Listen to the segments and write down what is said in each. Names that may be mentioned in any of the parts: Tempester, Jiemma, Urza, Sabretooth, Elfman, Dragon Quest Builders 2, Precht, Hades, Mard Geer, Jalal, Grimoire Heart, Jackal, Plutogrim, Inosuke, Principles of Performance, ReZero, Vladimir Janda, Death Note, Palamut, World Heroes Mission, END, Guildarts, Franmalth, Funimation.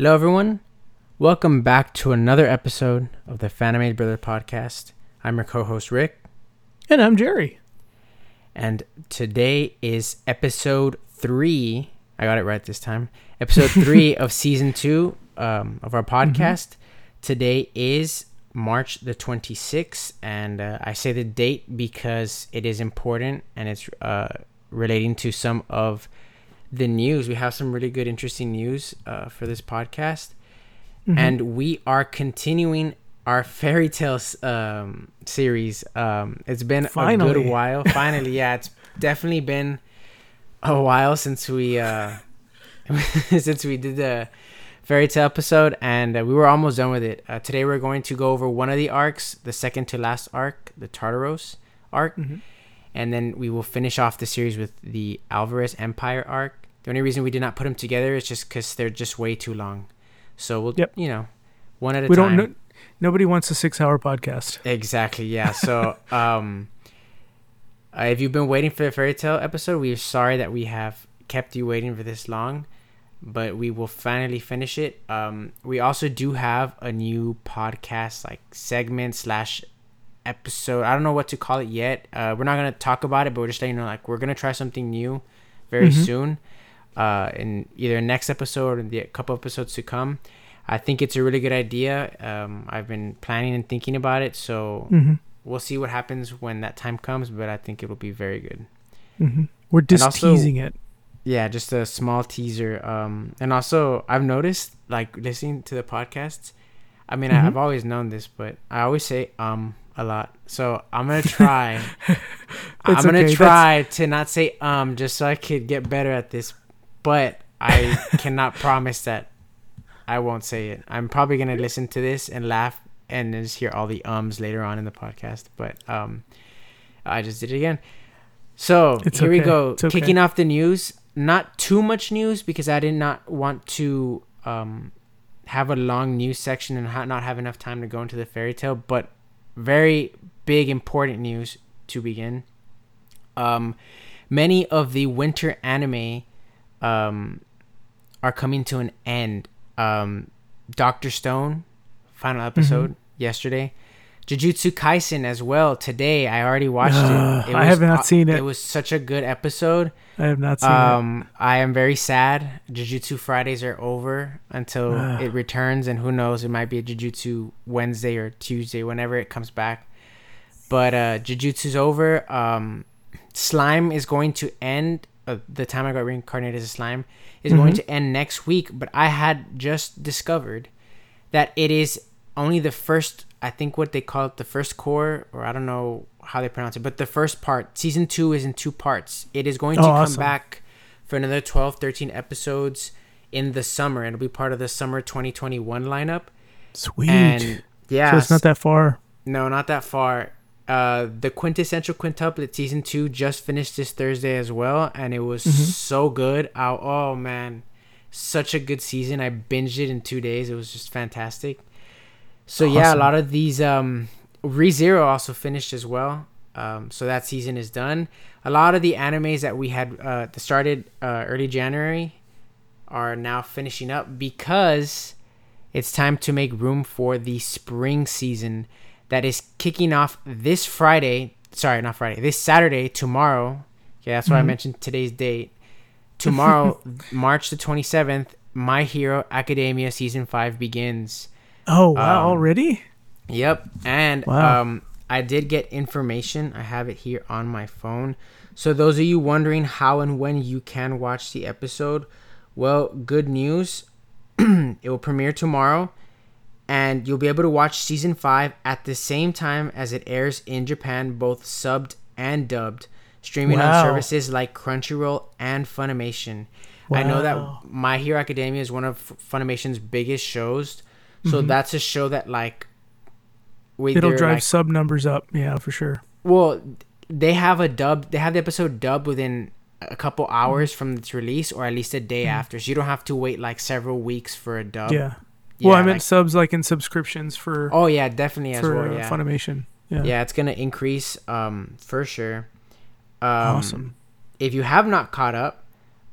Hello everyone, welcome back to another episode of the Fanimade Brother Podcast. I'm your co-host Rick. And I'm Jerry. And today is episode 3, I got it right this time, episode 3 of season 2 of our podcast. Mm-hmm. Today is March the 26th, and I say the date because it is important and it's relating to some of the news. We have some really good, interesting news for this podcast. Mm-hmm. And we are continuing our Fairy Tail series. It's been a good while. Finally, yeah. It's definitely been a while since we did the Fairy Tail episode, and we were almost done with it. Today we're going to go over one of the arcs, the second to last arc, the Tartaros arc. Mm-hmm. And then we will finish off the series with the Alvarez Empire arc. The only reason we did not put them together is just because they're just way too long. So we'll, you know, one at a time. Nobody wants a 6-hour podcast. Exactly, yeah. So if you've been waiting for the Fairy Tail episode, we are sorry that we have kept you waiting for this long, but we will finally finish it. We also do have a new podcast like segment / episode. I don't know what to call it yet. We're not going to talk about it, but we're just letting you know, like, we're going to try something new very soon, in either next episode or the couple episodes to come. I think it's a really good idea. I've been planning and thinking about it, so we'll see what happens when that time comes, but I think it'll be very good. We're just teasing it. Yeah, just a small teaser. And also, I've noticed, like, listening to the podcasts, I mean, I've always known this, but I always say, a lot. So I'm going to try. To not say just so I could get better at this, but I cannot promise that I won't say it. I'm probably going to listen to this and laugh and just hear all the ums later on in the podcast, but I just did it again. So it's here we go. It's kicking off the news. Not too much news because I did not want to have a long news section and not have enough time to go into the Fairy Tail, but very big, important news to begin. Many of the winter anime are coming to an end. Dr. Stone, final episode yesterday. Jujutsu Kaisen as well, today. I already watched it. I have not seen it. It was such a good episode. I have not seen it. I am very sad. Jujutsu Fridays are over until it returns, and who knows, it might be a Jujutsu Wednesday or Tuesday, whenever it comes back. But Jujutsu's over. Slime is going to end. The Time I Got Reincarnated as a Slime is going to end next week, but I had just discovered that it is only the first, I think what they call it, the first core, or I don't know how they pronounce it, but the first part. Season 2 is in 2 parts. It is going to come back for another 12-13 episodes in the summer. It'll be part of the summer 2021 lineup. Sweet. And yeah, so it's not that far. No, not that far. The Quintessential Quintuplet Season 2 just finished this Thursday as well, and it was so good. Oh, man. Such a good season. I binged it in 2 days. It was just fantastic. So, yeah, a lot of these... ReZero also finished as well. So that season is done. A lot of the animes that we had started early January are now finishing up because it's time to make room for the spring season. That is kicking off this Friday. Sorry, not Friday. This Saturday, tomorrow. Okay, that's why I mentioned today's date. Tomorrow, March the 27th, My Hero Academia Season 5 begins. Oh, wow. Already? Yep. And I did get information. I have it here on my phone. So those of you wondering how and when you can watch the episode, well, good news. It will premiere tomorrow. And you'll be able to watch Season 5 at the same time as it airs in Japan, both subbed and dubbed, streaming on services like Crunchyroll and Funimation. Wow. I know that My Hero Academia is one of Funimation's biggest shows, so that's a show that, like... It'll drive sub numbers up, yeah, for sure. Well, they have They have the episode dubbed within a couple hours from its release, or at least a day after, so you don't have to wait, like, several weeks for a dub. Yeah. Yeah, well, I meant subs, like in subscriptions for... Oh, yeah, definitely as well, yeah. Funimation. Yeah, it's going to increase for sure. Awesome. If you have not caught up,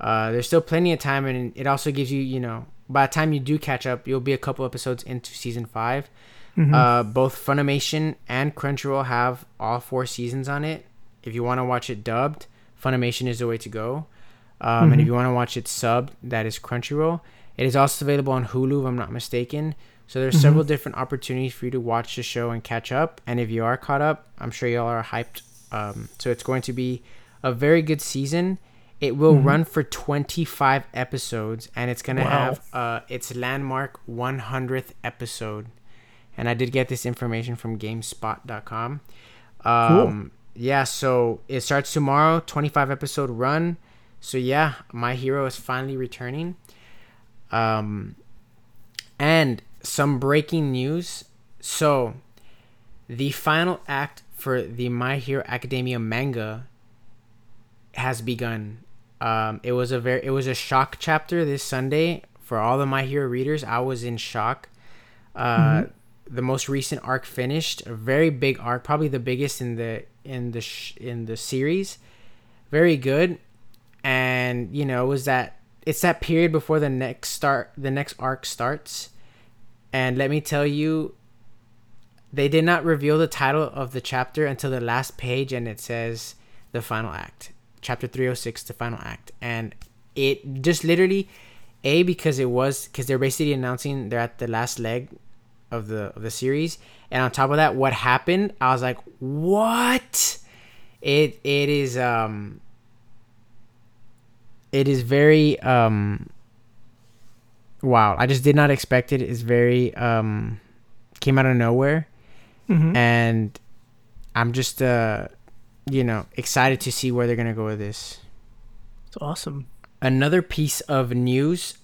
there's still plenty of time, and it also gives you, you know, by the time you do catch up, you'll be a couple episodes into season 5. Mm-hmm. Both Funimation and Crunchyroll have all 4 seasons on it. If you want to watch it dubbed, Funimation is the way to go. Mm-hmm. And if you want to watch it subbed, that is Crunchyroll. It is also available on Hulu, if I'm not mistaken. So there's mm-hmm. several different opportunities for you to watch the show and catch up. And if you are caught up, I'm sure y'all are hyped. So it's going to be a very good season. It will mm-hmm. run for 25 episodes, and it's going to have its landmark 100th episode. And I did get this information from GameSpot.com. Cool. Yeah, so it starts tomorrow, 25 episode run. So yeah, My Hero is finally returning. And some breaking news. So the final act for the My Hero Academia manga has begun. It was a shock chapter this Sunday for all the My Hero readers. I was in shock. Mm-hmm. The most recent arc finished, a very big arc, probably the biggest in the series. Very good. And you know, it's that period before the next arc starts. And let me tell you, they did not reveal the title of the chapter until the last page, and it says the final act. Chapter 306, the final act. And it just literally, because they're basically announcing they're at the last leg of the series, and on top of that, what happened, I was like, what? It is very wow. I just did not expect it. It's very came out of nowhere. Mm-hmm. And I'm just exted to see where they're gonna go with this. It's awesome. Another piece of news.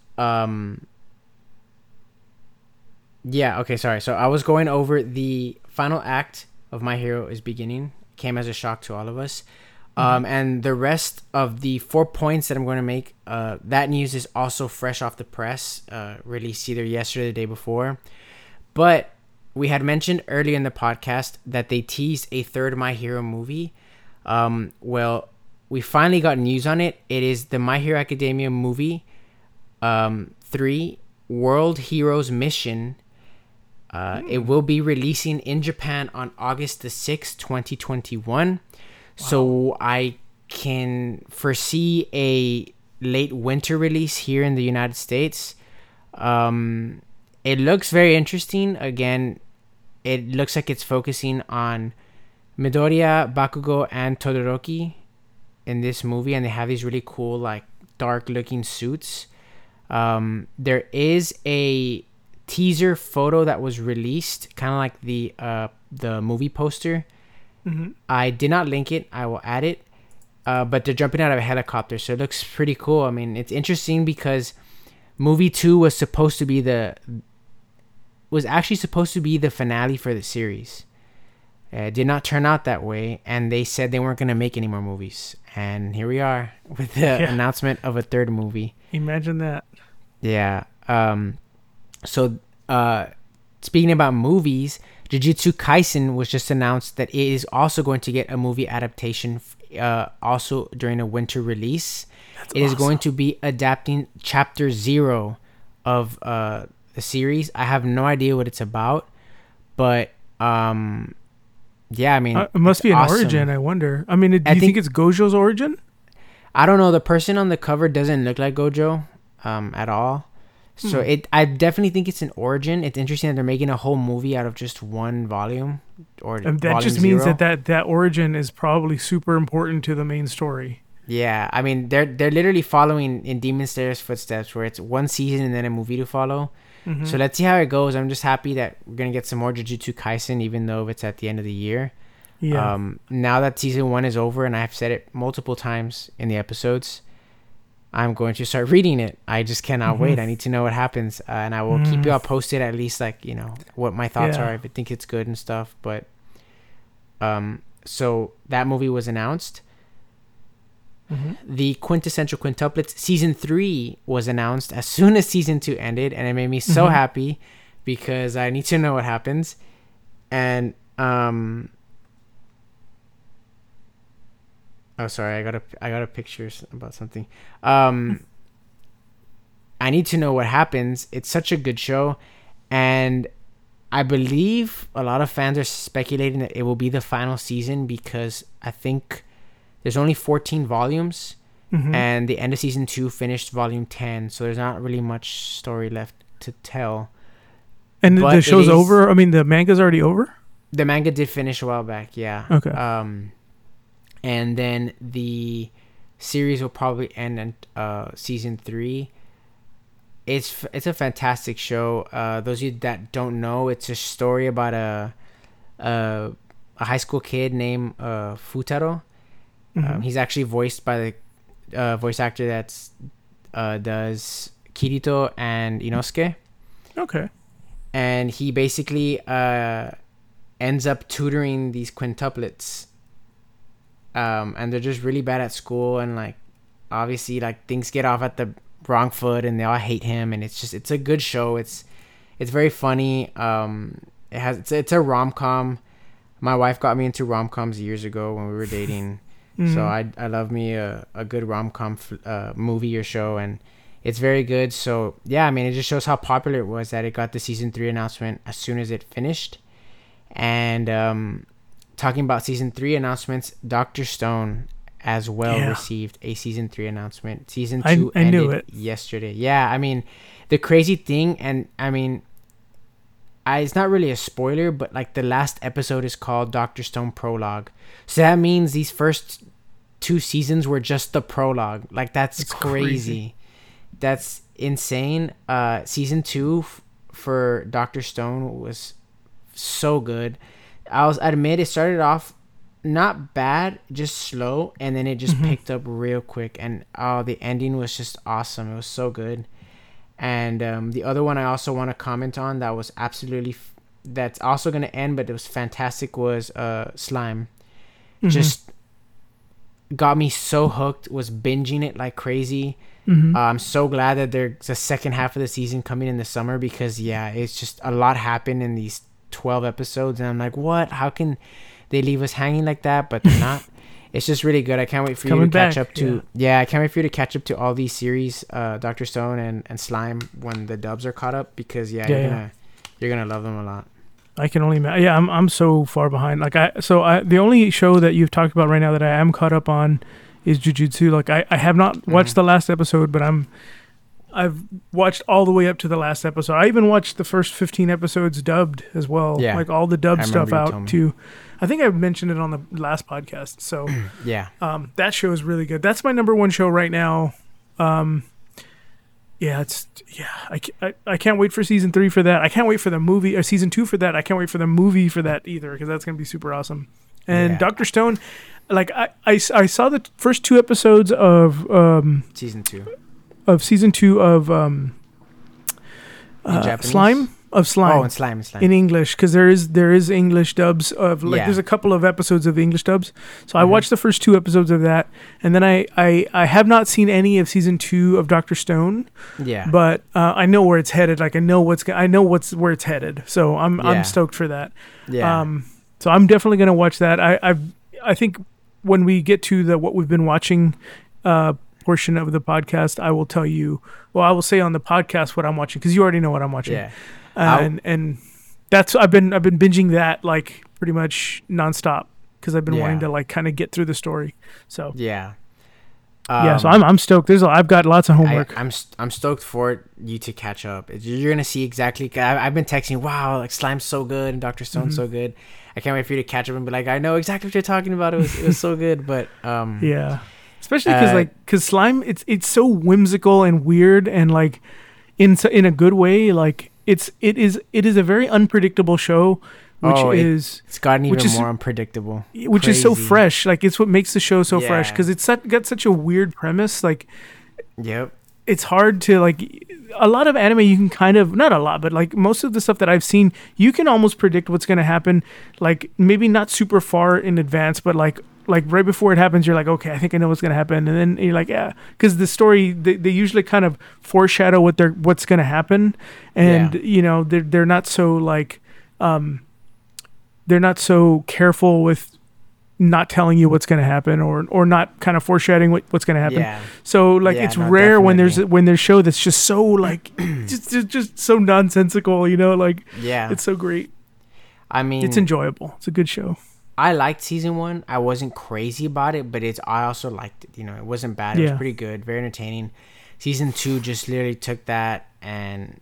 Yeah, okay, sorry. So I was going over the final act of My Hero is beginning. Came as a shock to all of us. Mm-hmm. And the rest of the 4 points that I'm going to make, that news is also fresh off the press, released either yesterday or the day before. But we had mentioned earlier in the podcast that they teased a 3rd My Hero movie. Well, we finally got news on it. It is the My Hero Academia movie 3, World Heroes Mission. It will be releasing in Japan on August the 6th, 2021. Wow. So I can foresee a late winter release here in the United States. It looks very interesting. Again, it looks like it's focusing on Midoriya, Bakugo, and Todoroki in this movie. And they have these really cool, like, dark-looking suits. There is a teaser photo that was released, kind of like the movie poster. Mm-hmm. I did not link it. I will add it. But they're jumping out of a helicopter, so it looks pretty cool. I mean, it's interesting because movie 2 was actually supposed to be the finale for the series. It did not turn out that way, and they said they weren't going to make any more movies. And here we are with the announcement of a 3rd movie. Imagine that. Yeah. So, speaking about movies, Jujutsu Kaisen was just announced that it is also going to get a movie adaptation, also during a winter release. That's awesome. Is going to be adapting Chapter 0 of the series. I have no idea what it's about, but yeah, I mean, it must be an awesome origin. I wonder. I mean, do you think it's Gojo's origin? I don't know. The person on the cover doesn't look like Gojo at all. So I definitely think it's an origin. It's interesting that they're making a whole movie out of just one volume, and that just means that origin is probably super important to the main story. Yeah, I mean they're literally following in Demon Slayer's footsteps, where it's one season and then a movie to follow. Mm-hmm. So let's see how it goes. I'm just happy that we're gonna get some more Jujutsu Kaisen, even though it's at the end of the year. Yeah. Now that season 1 is over, and I've said it multiple times in the episodes, I'm going to start reading it. I just cannot wait. I need to know what happens. And I will keep you all posted, at least, like, you know, what my thoughts are, if I think it's good and stuff. But so that movie was announced. Mm-hmm. The Quintessential Quintuplets season 3 was announced as soon as season 2 ended. And it made me so happy, because I need to know what happens. And oh, sorry, I got a picture about something. I need to know what happens. It's such a good show, and I believe a lot of fans are speculating that it will be the final season, because I think there's only 14 volumes, and the end of season 2 finished volume 10, so there's not really much story left to tell. And but the show's over? I mean, the manga's already over? The manga did finish a while back, yeah. Okay. And then the series will probably end in season 3. It's a fantastic show. Those of you that don't know, it's a story about a high school kid named Futaro. He's actually voiced by the voice actor that does Kirito and Inosuke. Okay. And he basically ends up tutoring these quintuplets. And they're just really bad at school, and like obviously like things get off at the wrong foot, and they all hate him, and it's a good show. It's very funny. It's a rom-com. My wife got me into rom-coms years ago when we were dating. So I love me a good rom-com movie or show, and it's very good. So yeah, I mean, it just shows how popular it was that it got the season 3 announcement as soon as it finished. And talking about season 3 announcements, Dr. Stone as well received a season 3 announcement. Season 2 ended yesterday. Yeah, I mean, the crazy thing, and I mean, it's not really a spoiler, but like the last episode is called Dr. Stone Prologue. So that means these first 2 seasons were just the prologue. Like, that's crazy. That's insane. Season 2 for Dr. Stone was so good. I'll admit, it started off not bad, just slow, and then it just picked up real quick, and the ending was just awesome. It was so good. And the other one I also want to comment on that was absolutely that's also going to end, but it was fantastic, was Slime. Just got me so hooked, was binging it like crazy. I'm so glad that there's a second half of the season coming in the summer, because yeah, it's just a lot happened in these 12 episodes, and I'm like, what, how can they leave us hanging like that? But they're not. It's just really good. I can't wait for you to catch up to I can't wait for you to catch up to all these series, Dr. Stone and Slime, when the dubs are caught up, because you're gonna love them a lot. I can only imagine. Yeah, I'm so far behind. Like, the only show that you've talked about right now that I am caught up on is Jujutsu. Like, I have not watched the last episode, but I've watched all the way up to the last episode. I even watched the first 15 episodes dubbed as well. Yeah. Like, all the dubbed stuff out too. I think I mentioned it on the last podcast. So yeah, that show is really good. That's my number 1 show right now. I can't wait for season 3 for that. I can't wait for the movie, or season 2 for that. I can't wait for the movie for that either, because that's going to be super awesome. And Dr. Stone, like I saw the first 2 episodes of season 2 of Slime in English, because there is English dubs of, like, there's a couple of episodes of English dubs. So I watched the first 2 episodes of that, and then I have not seen any of season 2 of Dr. Stone. Yeah, but I know where it's headed. Like, I know where it's headed. So I'm stoked for that. Yeah. So I'm definitely gonna watch that. I think when we get to the what we've been watching portion of the podcast, I will tell you. Well, I will say on the podcast what I'm watching, because you already know what I'm watching. Yeah. And that's I've been binging that, like, pretty much nonstop, because I've been wanting to, like, kind of get through the story. So so I'm stoked. I've got lots of homework. I'm stoked for you to catch up. You're gonna see exactly. I've been texting, wow, like, Slime's so good and Dr. Stone's so good. I can't wait for you to catch up and be like, I know exactly what you're talking about. It was so good. But especially because Slime, it's so whimsical and weird, and like in a good way. Like, it is a very unpredictable show, which it's gotten even more unpredictable, which is so fresh. Like, it's what makes the show so fresh, because it's got such a weird premise. Like, it's hard to, like, a lot of anime you can kind of, not a lot, but like most of the stuff that I've seen, you can almost predict what's going to happen. Like, maybe not super far in advance, but like right before it happens, you're like, okay, I think I know what's going to happen. And then you're like, because the story, they usually kind of foreshadow what's going to happen. And you know, they're not so careful with not telling you what's going to happen, or not kind of foreshadowing what's going to happen. Yeah. So like, it's rare definitely. when there's show that's just so like, just so nonsensical, you know, like, yeah, it's so great. I mean, it's enjoyable. It's a good show. I liked season one. I wasn't crazy about it, but I also liked it. You know, it wasn't bad. It was pretty good. Very entertaining. Season two just literally took that and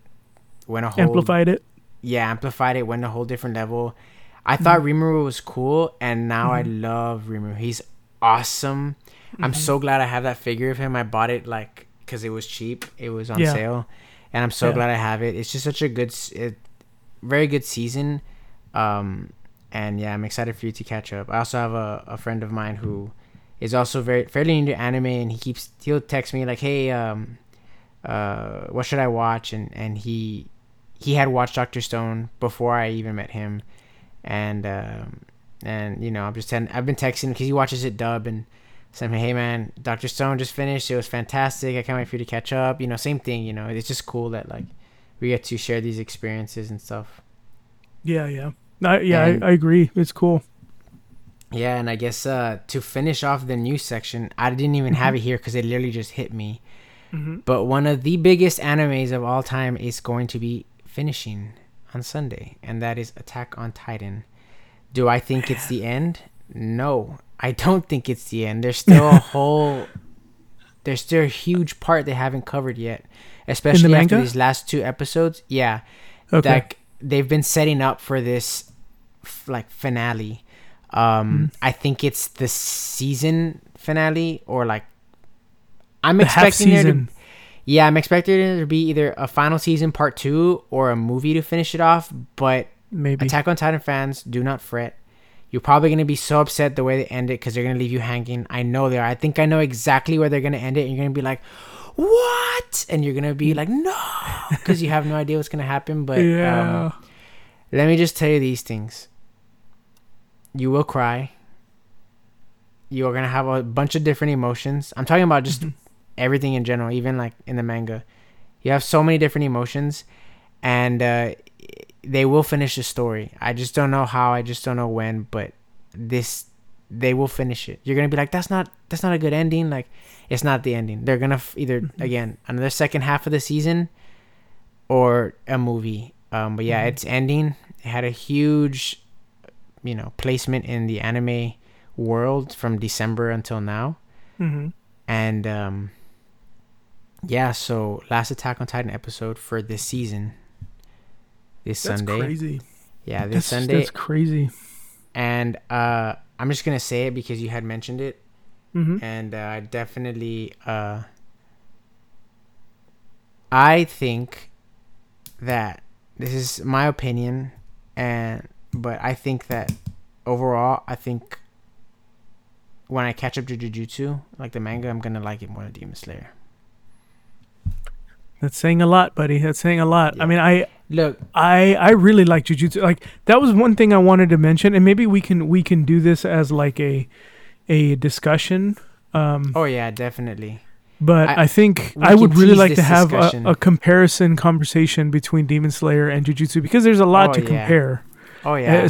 went a whole... Amplified it. Yeah, amplified it. Went a whole different level. I thought Rimuru was cool, and now I love Rimuru. He's awesome. Mm-hmm. I'm so glad I have that figure of him. I bought it, like, because it was cheap. It was on sale. And I'm so glad I have it. It's just such a good... very good season. And yeah, I'm excited for you to catch up. I also have a friend of mine who is also fairly into anime, and he'll text me like, "Hey, what should I watch?" And he had watched Dr. Stone before I even met him, and you know, I've been texting him because he watches it dub, and said, "Hey man, Dr. Stone just finished. It was fantastic. I can't wait for you to catch up." You know, same thing. You know, it's just cool that like we get to share these experiences and stuff. Yeah. I agree. It's cool. Yeah, and I guess to finish off the news section, I didn't even have it here because it literally just hit me. Mm-hmm. But one of the biggest animes of all time is going to be finishing on Sunday, and that is Attack on Titan. Do I think it's the end? No, I don't think it's the end. There's still a huge part they haven't covered yet, especially after these last two episodes. Yeah. Okay. They've been setting up for this like finale. I think it's the season finale, or like I'm expecting there to be either a final season part 2 or a movie to finish it off, but maybe. Attack on Titan fans, do not fret. You're probably going to be so upset the way they end it because they're going to leave you hanging. I know they are. I think I know exactly where they're going to end it, and you're going to be like, "What?" And you're gonna be like, "No," because you have no idea what's gonna happen. But let me just tell you these things: you will cry, you are gonna have a bunch of different emotions. I'm talking about just everything in general, even like in the manga, you have so many different emotions, and they will finish the story. I just don't know how, I just don't know when, but they will finish it. You're gonna be like, that's not a good ending. Like, it's not the ending. They're gonna either again another second half of the season or a movie. But yeah, it's ending. It had a huge, you know, placement in the anime world from December until now. Mm-hmm. And yeah, so last Attack on Titan episode for this season. This Sunday. That's crazy. Yeah, this Sunday. That's crazy. And I'm just gonna say it because you had mentioned it. Mm-hmm. And I definitely, I think that this is my opinion, but I think that overall, I think when I catch up to Jujutsu, like the manga, I'm gonna like it more than Demon Slayer. That's saying a lot, buddy. That's saying a lot. Yeah. I mean, I really like Jujutsu. Like, that was one thing I wanted to mention, and maybe we can do this as like a discussion. Oh yeah, definitely. But I think I would really like to have a comparison conversation between Demon Slayer and Jujutsu, because there's a lot to compare. Oh yeah.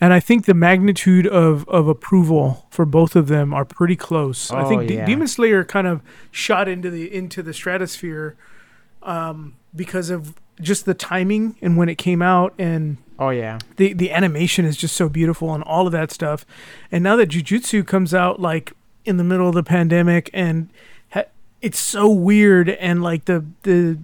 And I think the magnitude of approval for both of them are pretty close. I think Demon Slayer kind of shot into the stratosphere because of just the timing and when it came out, and the animation is just so beautiful and all of that stuff. And now that Jujutsu comes out like in the middle of the pandemic, and it's so weird, and like the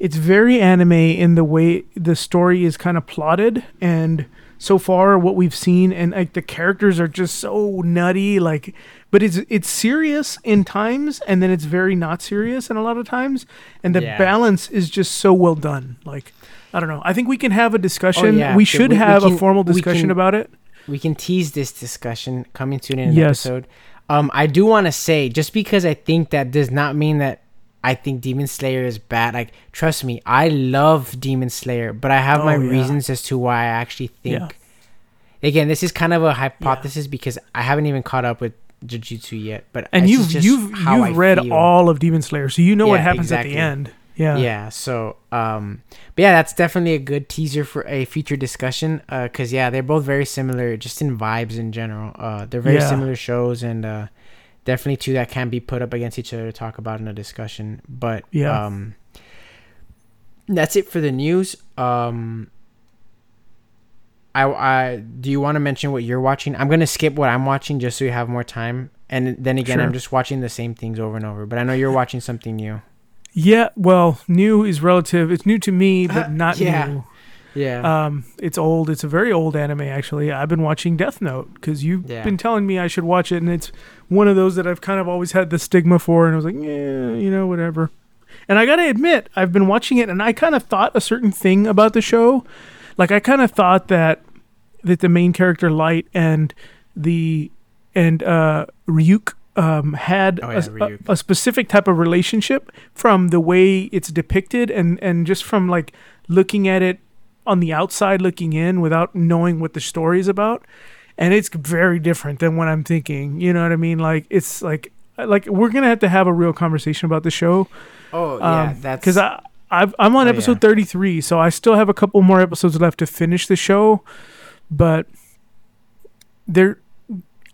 it's very anime in the way the story is kind of plotted, and so far what we've seen, and like the characters are just so nutty, like, but it's serious in times, and then it's very not serious in a lot of times, and the balance is just so well done. Like, I don't know. I think we can have a discussion. We should have a formal discussion about it. We can tease this discussion coming soon in an episode. I do want to say, just because I think that does not mean that I think Demon Slayer is bad. Like, trust me, I love Demon Slayer, but I have my reasons as to why I actually think. Yeah. Again, this is kind of a hypothesis because I haven't even caught up with Jujutsu yet. But and you've read all of Demon Slayer, so you know what happens at the end. Yeah. So, but yeah, that's definitely a good teaser for a future discussion. Cause yeah, they're both very similar, just in vibes in general. They're very similar shows, and definitely two that can be put up against each other to talk about in a discussion. But yeah, that's it for the news. I do you want to mention what you're watching? I'm gonna skip what I'm watching just so we have more time. And then again, sure. I'm just watching the same things over and over. But I know you're watching something new. Yeah, well, new is relative. It's new to me, but not new. Yeah. It's old. It's a very old anime, actually. I've been watching Death Note because you've been telling me I should watch it, and it's one of those that I've kind of always had the stigma for, and I was like, yeah, you know, whatever. And I got to admit, I've been watching it, and I kind of thought a certain thing about the show. Like, I kind of thought that the main character, Light, and Ryuk had a specific type of relationship from the way it's depicted and just from like looking at it on the outside looking in without knowing what the story is about. And it's very different than what I'm thinking. You know what I mean? Like, it's like we're going to have a real conversation about the show. Oh, yeah. That's because I'm on episode 33, so I still have a couple more episodes left to finish the show. But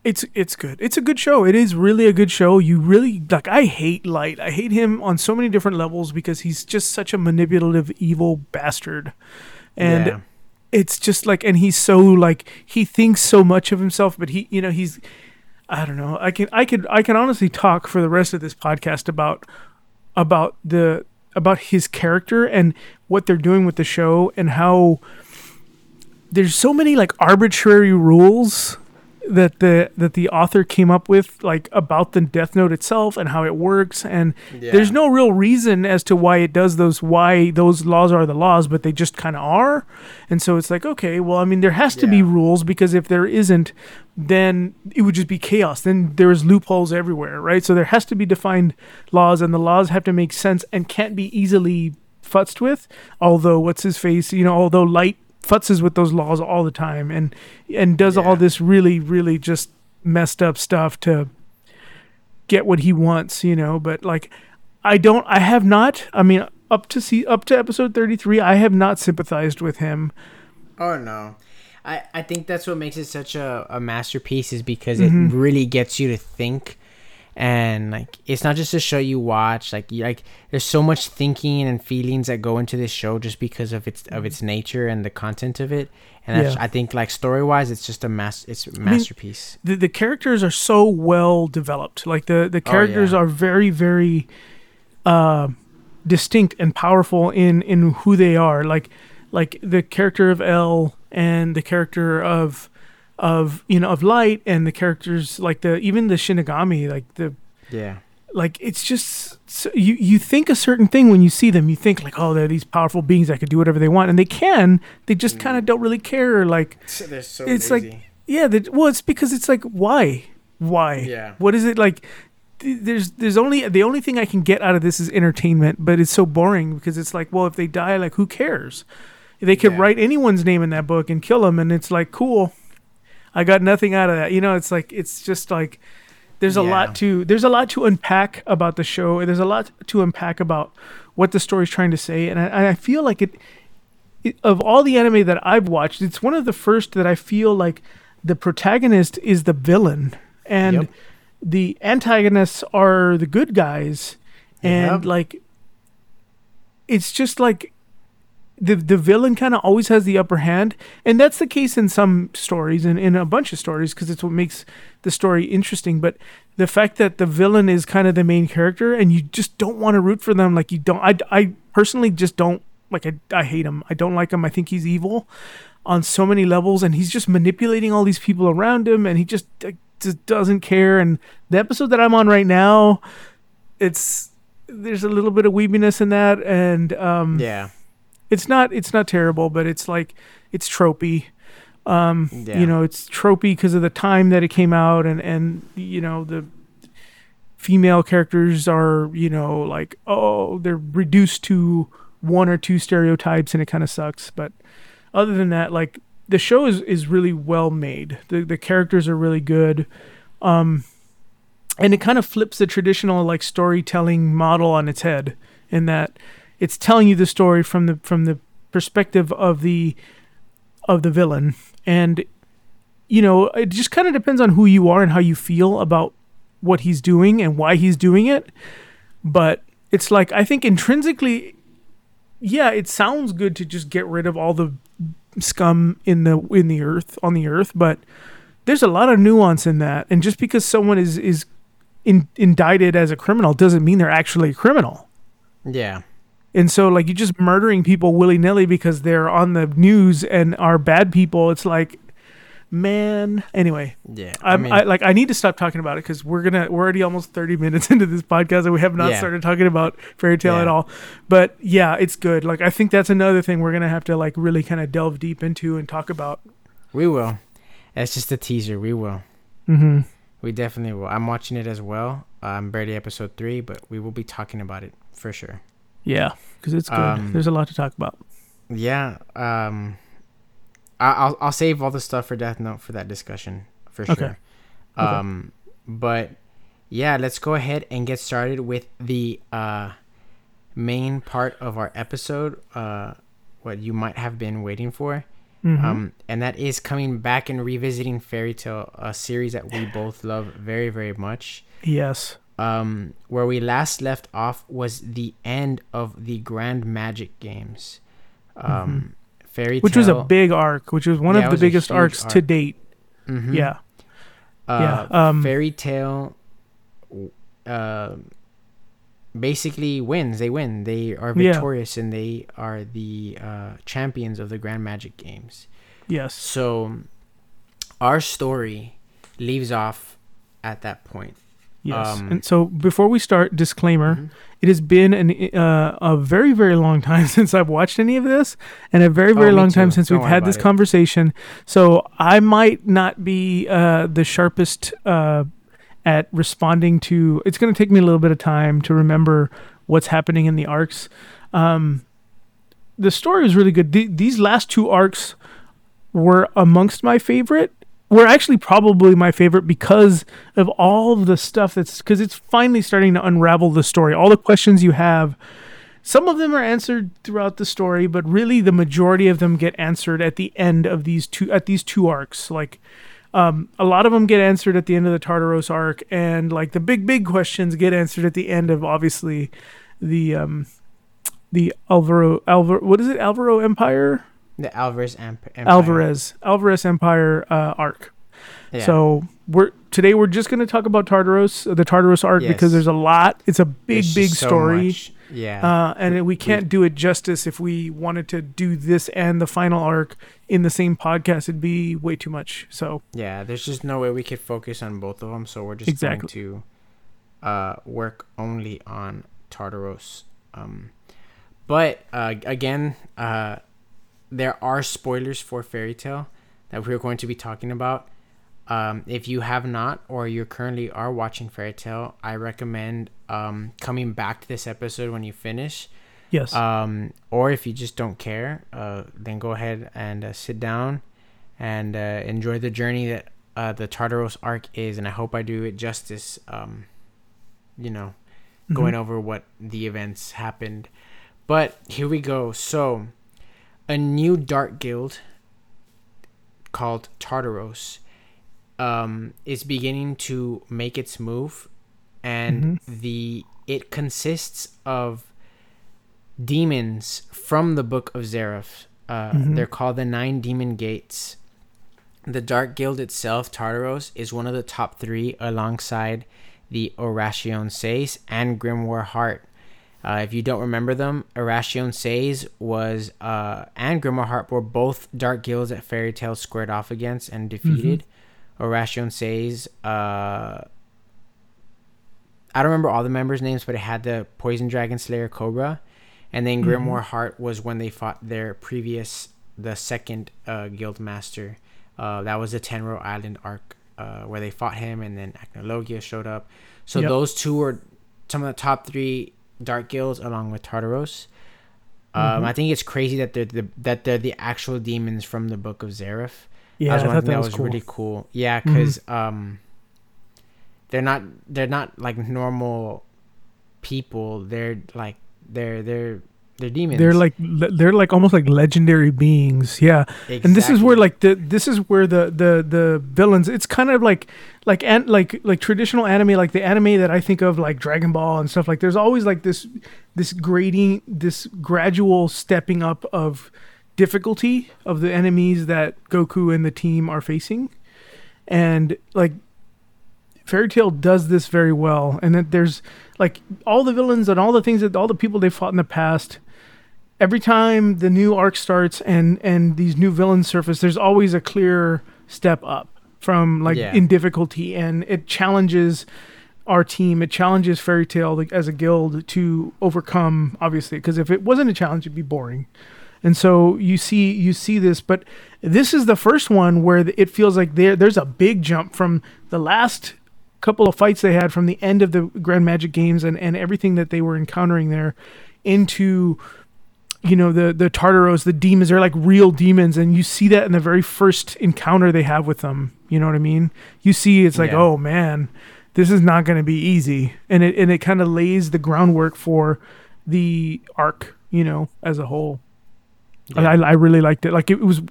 It's good. It's a good show. It is really a good show. You really like. I hate Light. I hate him on so many different levels because he's just such a manipulative, evil bastard, and it's just like. And he's so like he thinks so much of himself, but he, you know, he's. I don't know. I can honestly talk for the rest of this podcast about his character and what they're doing with the show and how there's so many like arbitrary rules that the author came up with, like about the Death Note itself and how it works, and there's no real reason as to why it does those, why those laws are the laws, but they just kind of are. And so it's like, okay, well, I mean, there has to be rules, because if there isn't, then it would just be chaos. Then there's loopholes everywhere, right? So there has to be defined laws, and the laws have to make sense and can't be easily futzed with. Although although Light futzes with those laws all the time and does all this really, really just messed up stuff to get what he wants, you know. But like, up to episode 33, I have not sympathized with him. Oh no. I think that's what makes it such a masterpiece, is because it really gets you to think. And like, it's not just a show you watch. Like, there's so much thinking and feelings that go into this show just because of its nature and the content of it. And I think, like, story wise, it's just a masterpiece. I mean, the characters are so well developed. Like the characters are very, very distinct and powerful in who they are. Like the character of L and the character of Light, and the characters like even the Shinigami, it's just so, you think a certain thing when you see them. You think like, oh, they're these powerful beings that could do whatever they want, and they can. They just kind of don't really care. Like, they're so it's lazy. Like, yeah, well, it's because it's like, why? Yeah, what is it like? There's only the only thing I can get out of this is entertainment, but it's so boring because it's like, well, if they die, like, who cares? They could write anyone's name in that book and kill them, and it's like, cool. I got nothing out of that. You know, it's like, it's just like, there's a lot to unpack about the show. And there's a lot to unpack about what the story's trying to say. And I feel like it, of all the anime that I've watched, it's one of the first that I feel like the protagonist is the villain and the antagonists are the good guys. And like, it's just like, the villain kind of always has the upper hand, and that's the case in some stories and in a bunch of stories, because it's what makes the story interesting. But the fact that the villain is kind of the main character, and you just don't want to root for them, like, you don't. I personally just don't like. I hate him. I don't like him. I think he's evil on so many levels, and he's just manipulating all these people around him, and he just doesn't care. And the episode that I'm on right now, there's a little bit of weebiness in that, and It's not terrible, but it's like, it's tropey. You know, it's tropey because of the time that it came out, and you know, the female characters are, you know, like, oh, they're reduced to one or two stereotypes, and it kind of sucks. But other than that, like, the show is really well made. The characters are really good. And it kind of flips the traditional like storytelling model on its head in that it's telling you the story from the perspective of the villain. And, you know, it just kind of depends on who you are and how you feel about what he's doing and why he's doing it. But it's like, I think intrinsically, yeah, it sounds good to just get rid of all the scum on the earth, but there's a lot of nuance in that. And just because someone is indicted as a criminal doesn't mean they're actually a criminal. Yeah. And so, like, you're just murdering people willy-nilly because they're on the news and are bad people. It's like, man. Anyway, yeah. I need to stop talking about it because we're already almost 30 minutes into this podcast and we have not started talking about Fairy Tail at all. But yeah, it's good. Like, I think that's another thing we're gonna have to like really kind of delve deep into and talk about. We will. That's just a teaser. We will. Mm-hmm. We definitely will. I'm watching it as well. I'm barely episode 3, but we will be talking about it for sure. Yeah, because it's good. There's a lot to talk about. Yeah, I'll save all the stuff for Death Note for that discussion for sure. Okay. But yeah, let's go ahead and get started with the main part of our episode. What you might have been waiting for, and that is coming back and revisiting Fairy Tail, a series that we both love very, very much. Yes. Where we last left off was the end of the Grand Magic Games. Fairy Tail, which was a big arc, which was one of the biggest arcs to date. Mm-hmm. Yeah. Fairy Tail basically wins. They win. They are victorious, and they are the champions of the Grand Magic Games. Yes. So our story leaves off at that point. Yes, and so before we start, disclaimer, it has been a very, very long time since I've watched any of this, and a very, very long time since we've had this conversation. So I might not be the sharpest at responding to... It's going to take me a little bit of time to remember what's happening in the arcs. The story is really good. These last 2 arcs were amongst my favorite. Were actually probably my favorite because of all of the stuff because it's finally starting to unravel the story. All the questions you have, some of them are answered throughout the story, but really the majority of them get answered at the end of these two arcs. Like, a lot of them get answered at the end of the Tartaros arc, and like the big questions get answered at the end of obviously the Alvarez Empire. The Alvarez Empire arc. Yeah. So today we're just going to talk about Tartaros, the Tartaros arc, because there's a lot. It's a big story. So much. Yeah. And we can't do it justice if we wanted to do this and the final arc in the same podcast. It'd be way too much. So yeah, there's just no way we could focus on both of them. So we're just going to work only on Tartaros. But again, there are spoilers for Fairy Tail that we're going to be talking about. If you have not, or you currently are watching Fairy Tail, I recommend coming back to this episode when you finish. Yes. Or if you just don't care, then go ahead and sit down and enjoy the journey that the Tartaros arc is. And I hope I do it justice, going over what the events happened. But here we go. So... a new dark guild called Tartaros is beginning to make its move, and it consists of demons from the Book of Zeref. They're called the 9 Demon Gates. The dark guild itself, Tartaros, is one of the top 3 alongside the Oración Seis and Grimoire Heart. If you don't remember them, Oración Seis was and Grimoire Heart were both dark guilds that Fairy Tail squared off against and defeated. Oración Seis, I don't remember all the members' names, but it had the Poison Dragon Slayer Cobra, and then Grimoire Heart was when they fought their second guild master. That was the Tenro Island arc where they fought him, and then Acnologia showed up. So those two were some of the top 3 dark guilds along with Tartaros. I think it's crazy that they're the actual demons from the Book of Zeref. Yeah, I thought that was cool. Really cool. Yeah, because they're not like normal people. They're They're demons. They're like almost like legendary beings. Yeah. Exactly. And this is where like the villains, it's kind of like traditional anime, like the anime that I think of, like Dragon Ball and stuff. Like there's always like this gradual stepping up of difficulty of the enemies that Goku and the team are facing. And like Fairy Tail does this very well, and that there's like all the villains and all the things that all the people they fought in the past. Every time the new arc starts and these new villains surface, there's always a clear step up from in difficulty, and it challenges our team. It challenges Fairy Tail as a guild to overcome, obviously, because if it wasn't a challenge, it'd be boring. And so you see this, but this is the first one where it feels like there's a big jump from the last couple of fights they had from the end of the Grand Magic Games and everything that they were encountering there into, you know, the Tartaros, the demons. They're like real demons, and you see that in the very first encounter they have with them. You know what I mean? You see it's like, oh man, this is not going to be easy, and it kind of lays the groundwork for the arc, you know, as a whole. Yeah. I really liked it. Like it was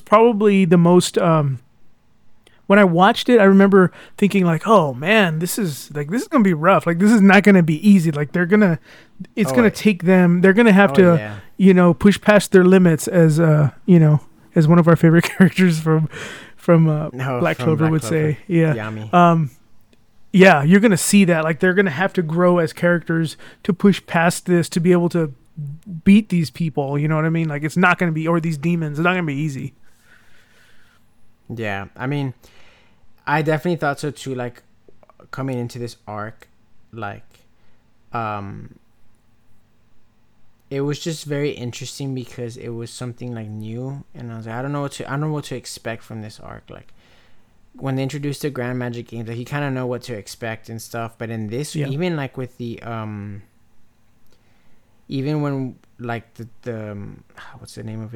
probably the most. When I watched it, I remember thinking like, "Oh man, this is gonna be rough. Like this is not gonna be easy. Like They're gonna have to, you know, push past their limits." As you know, as one of our favorite characters from Black Clover would say, "Yeah, Yami. Yeah, you're gonna see that. Like they're gonna have to grow as characters to push past this to be able to beat these people. You know what I mean? Like it's not gonna be, or these demons. It's not gonna be easy." Yeah, I mean, I definitely thought so too, like, coming into this arc, like, it was just very interesting because it was something, like, new, and I was like, I don't know what to expect from this arc. Like, when they introduced the Grand Magic Games, like, you kind of know what to expect and stuff, but in this, even, like, with the, even when, like, what's the name of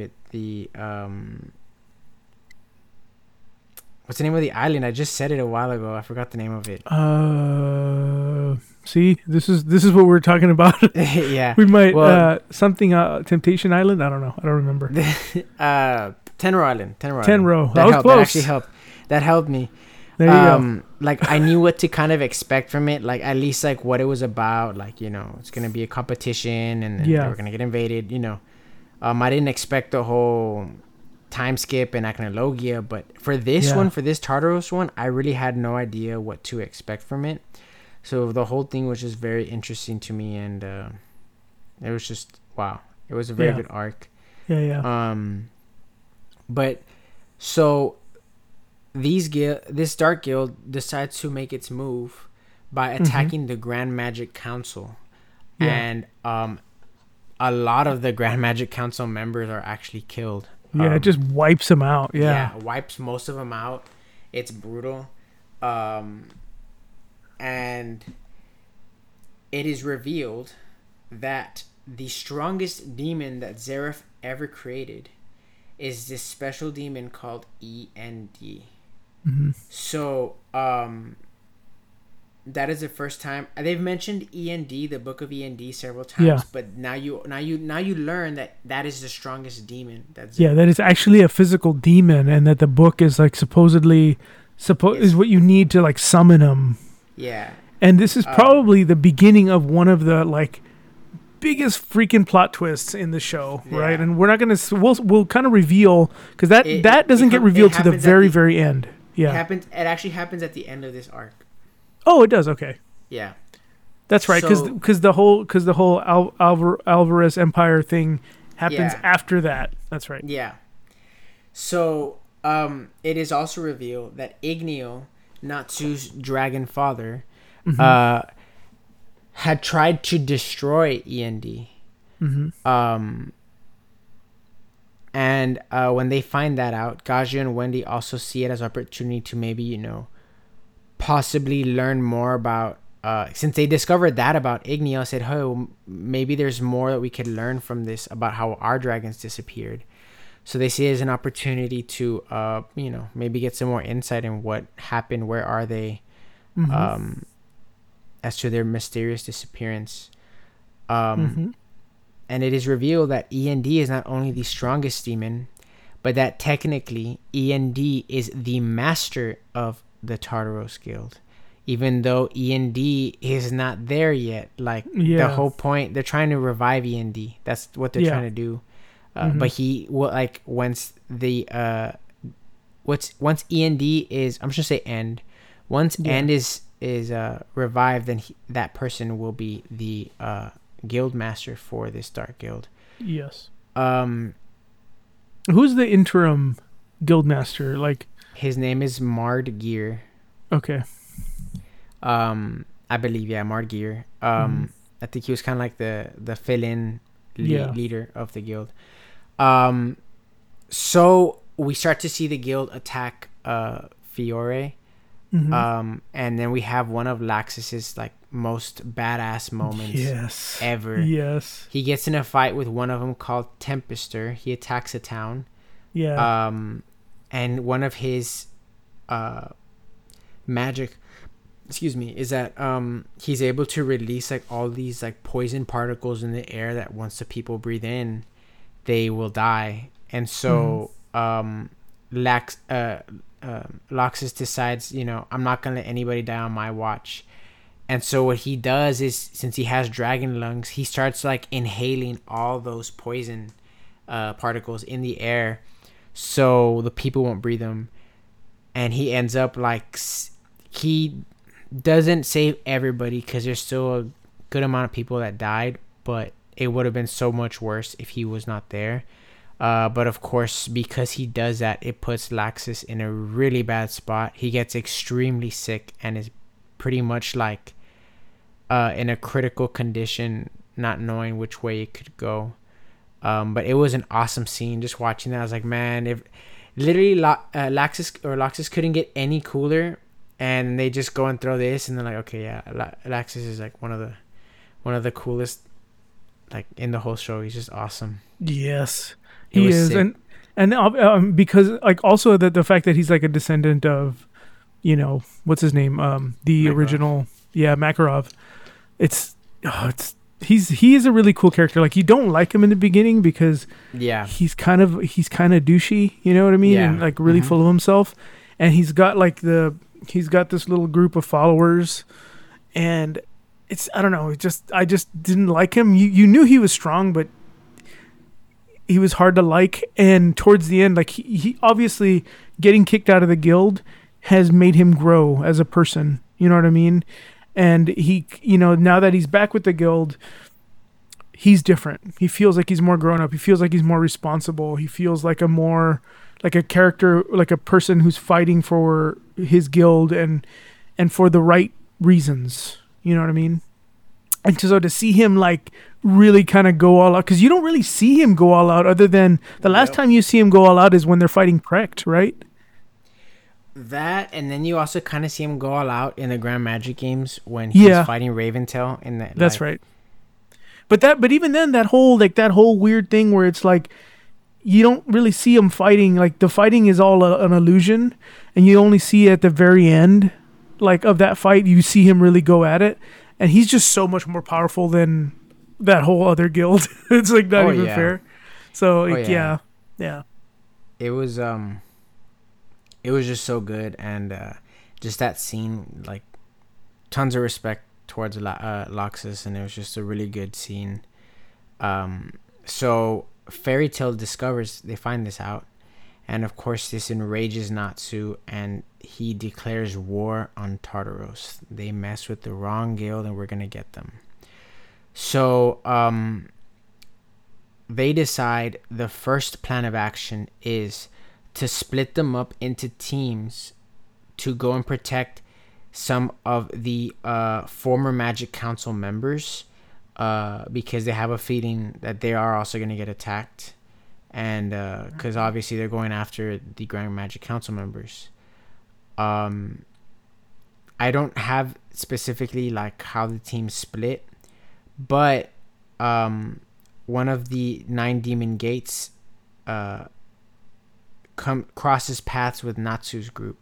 the island? I just said it a while ago. I forgot the name of it. See, this is what we're talking about. Yeah, we might something. Temptation Island. I don't know. I don't remember. Tenro Island. Tenro. That actually helped. That helped me. There you go. Like I knew what to kind of expect from it. Like at least like what it was about. Like, you know, it's gonna be a competition, and they were gonna get invaded. You know, I didn't expect the whole time skip and Acnologia, but for this one, for this Tartaros one, I really had no idea what to expect from it, so the whole thing was just very interesting to me, and it was just wow, it was a very good arc. But so this Dark Guild decides to make its move by attacking the Grand Magic Council, and a lot of the Grand Magic Council members are actually killed. It just wipes them out. Wipes most of them out. It's brutal. And it is revealed that the strongest demon that Zeref ever created is this special demon called END. Mm-hmm. So, that is the first time they've mentioned END, the Book of END, several times. Yeah. But now you learn that is the strongest demon. That is actually a physical demon, and that the book is like supposedly is what you need to like summon him. Yeah. And this is probably the beginning of one of the like biggest freaking plot twists in the show, right? And we're not gonna we'll kind of reveal because that doesn't get revealed to the very end. Yeah. It actually happens at the end of this arc. Oh, it does. Okay. Yeah, that's right. Because the whole Alvarez Empire thing happens after that. That's right. Yeah. So it is also revealed that Igneel, Natsu's dragon father, had tried to destroy END. Mm-hmm. And when they find that out, Gaiju and Wendy also see it as an opportunity to maybe, you know, possibly learn more about, since they discovered that about Igneel, said, oh, maybe there's more that we could learn from this about how our dragons disappeared. So they see it as an opportunity to, you know, maybe get some more insight in what happened, where are they, as to their mysterious disappearance. and it is revealed that END is not only the strongest demon, but that technically END is the master of the Tartaros Guild, even though END is not there yet. Like, yeah, the whole point, they're trying to revive END. That's what they're trying to do. But he will, like, once the once END is, I'm just gonna say end. Once end is revived, then that person will be the guild master for this dark guild. Yes. Who's the interim guild master? Like, his name is Mard Geer. Okay. I believe Mard Geer. I think he was kind of like the fill-in leader of the guild. So we start to see the guild attack Fiore. And then we have one of Laxus's like most badass moments ever. Yes. He gets in a fight with one of them called Tempester. He attacks a town. Yeah. And one of his magic, excuse me, is that he's able to release like all these like poison particles in the air that once the people breathe in, they will die. And so Laxus decides, you know, I'm not gonna let anybody die on my watch. And so what he does is, since he has dragon lungs, he starts like inhaling all those poison particles in the air, so the people won't breathe them. And he ends up like, he doesn't save everybody because there's still a good amount of people that died, but it would have been so much worse if he was not there. But of course, because he does that, it puts Laxus in a really bad spot. He gets extremely sick and is pretty much like in a critical condition, not knowing which way it could go. But it was an awesome scene. Just watching that, I was like, man, if literally Laxus couldn't get any cooler, and they just go and throw this, and they're like, okay, yeah, Laxus is like one of the coolest like in the whole show. He's just awesome. Yes. He is, sick. and because like also the fact that he's like a descendant of, you know, what's his name, the Makarov. Original, Makarov. He is a really cool character. Like, you don't like him in the beginning because he's kind of douchey, you know what I mean, and like really full of himself, and he's got this little group of followers, and it's, I don't know, I just didn't like him. You knew he was strong, but he was hard to like. And towards the end, like he obviously getting kicked out of the guild has made him grow as a person, you know what I mean? And he, you know, now that he's back with the guild, he's different. He feels like he's more grown up. He feels like he's more responsible. He feels like a character, like a person who's fighting for his guild and for the right reasons, you know what I mean? And so to see him like really kind of go all out, because you don't really see him go all out, other than the last time you see him go all out is when they're fighting Precht, right? That, and then you also kind of see him go all out in the Grand Magic games when he's fighting Raventail. In that, that's like, right. But even then, that whole weird thing where it's like you don't really see him fighting. Like, the fighting is all an illusion, and you only see at the very end, like, of that fight, you see him really go at it, and he's just so much more powerful than that whole other guild. It's like not even fair. So like, it was just so good. And just that scene, like, tons of respect towards Laxus, and it was just a really good scene. So Fairy Tail discovers, they find this out, and of course this enrages Natsu, and he declares war on Tartaros. They mess with the wrong guild, and we're gonna get them. So they decide the first plan of action is to split them up into teams to go and protect some of the former Magic Council members, because they have a feeling that they are also going to get attacked, and because obviously they're going after the Grand Magic Council members. I don't have specifically like how the team split, but one of the 9 demon gates crosses paths with Natsu's group,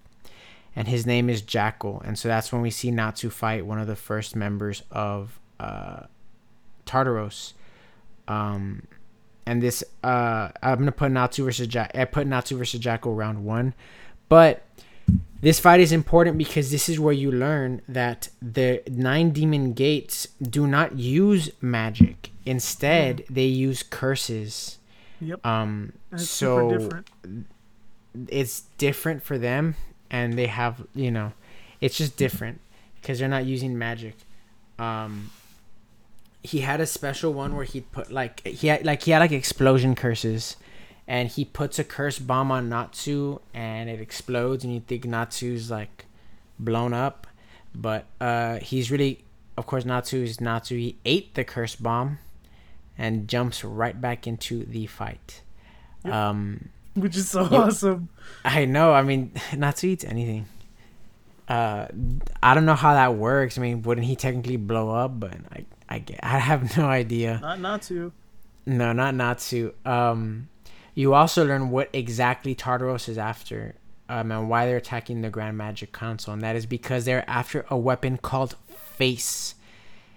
and his name is Jackal. And so that's when we see Natsu fight one of the first members of Tartaros, And this, I'm gonna put Natsu versus Jack. I put Natsu versus Jackal round one, but this fight is important because this is where you learn that the 9 demon gates do not use magic. Instead, they use curses. Yep. That's so different. It's different for them, and they have, you know, it's just different because they're not using magic. He had a special one where he'd put like explosion curses, and he puts a curse bomb on Natsu and it explodes, and you think Natsu's like blown up, but he's really, of course, Natsu. He ate the curse bomb and jumps right back into the fight. Yep. Which is so awesome. I know. I mean, Natsu eats anything. I don't know how that works. I mean, wouldn't he technically blow up? But I have no idea. Not Natsu. No, not Natsu. You also learn what exactly Tartaros is after, and why they're attacking the Grand Magic Council, and that is because they're after a weapon called Face.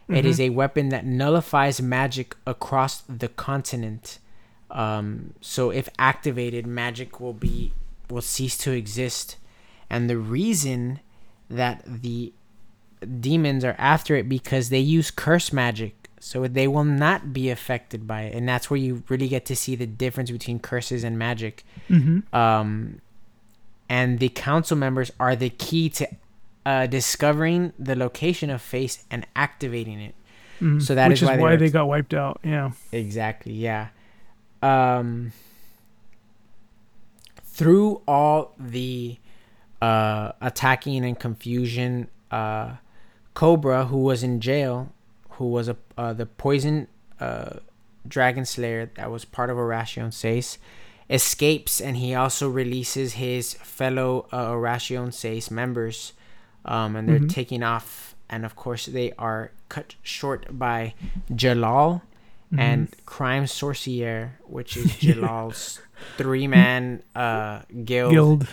Mm-hmm. It is a weapon that nullifies magic across the continent. So if activated, magic will cease to exist, and the reason that the demons are after it because they use curse magic, so they will not be affected by it, and that's where you really get to see the difference between curses and magic. Mm-hmm. And the council members are the key to discovering the location of Face and activating it. Mm-hmm. So that is why they got wiped out. Yeah, exactly. Yeah. Through all the attacking and confusion, Cobra, who was in jail, who was the poison dragon slayer that was part of Oración Seis, escapes, and he also releases his fellow Oración Seis members, and they're taking off, and of course they are cut short by Jalal and Crime Sorcier, which is Jalal's 3-man guild.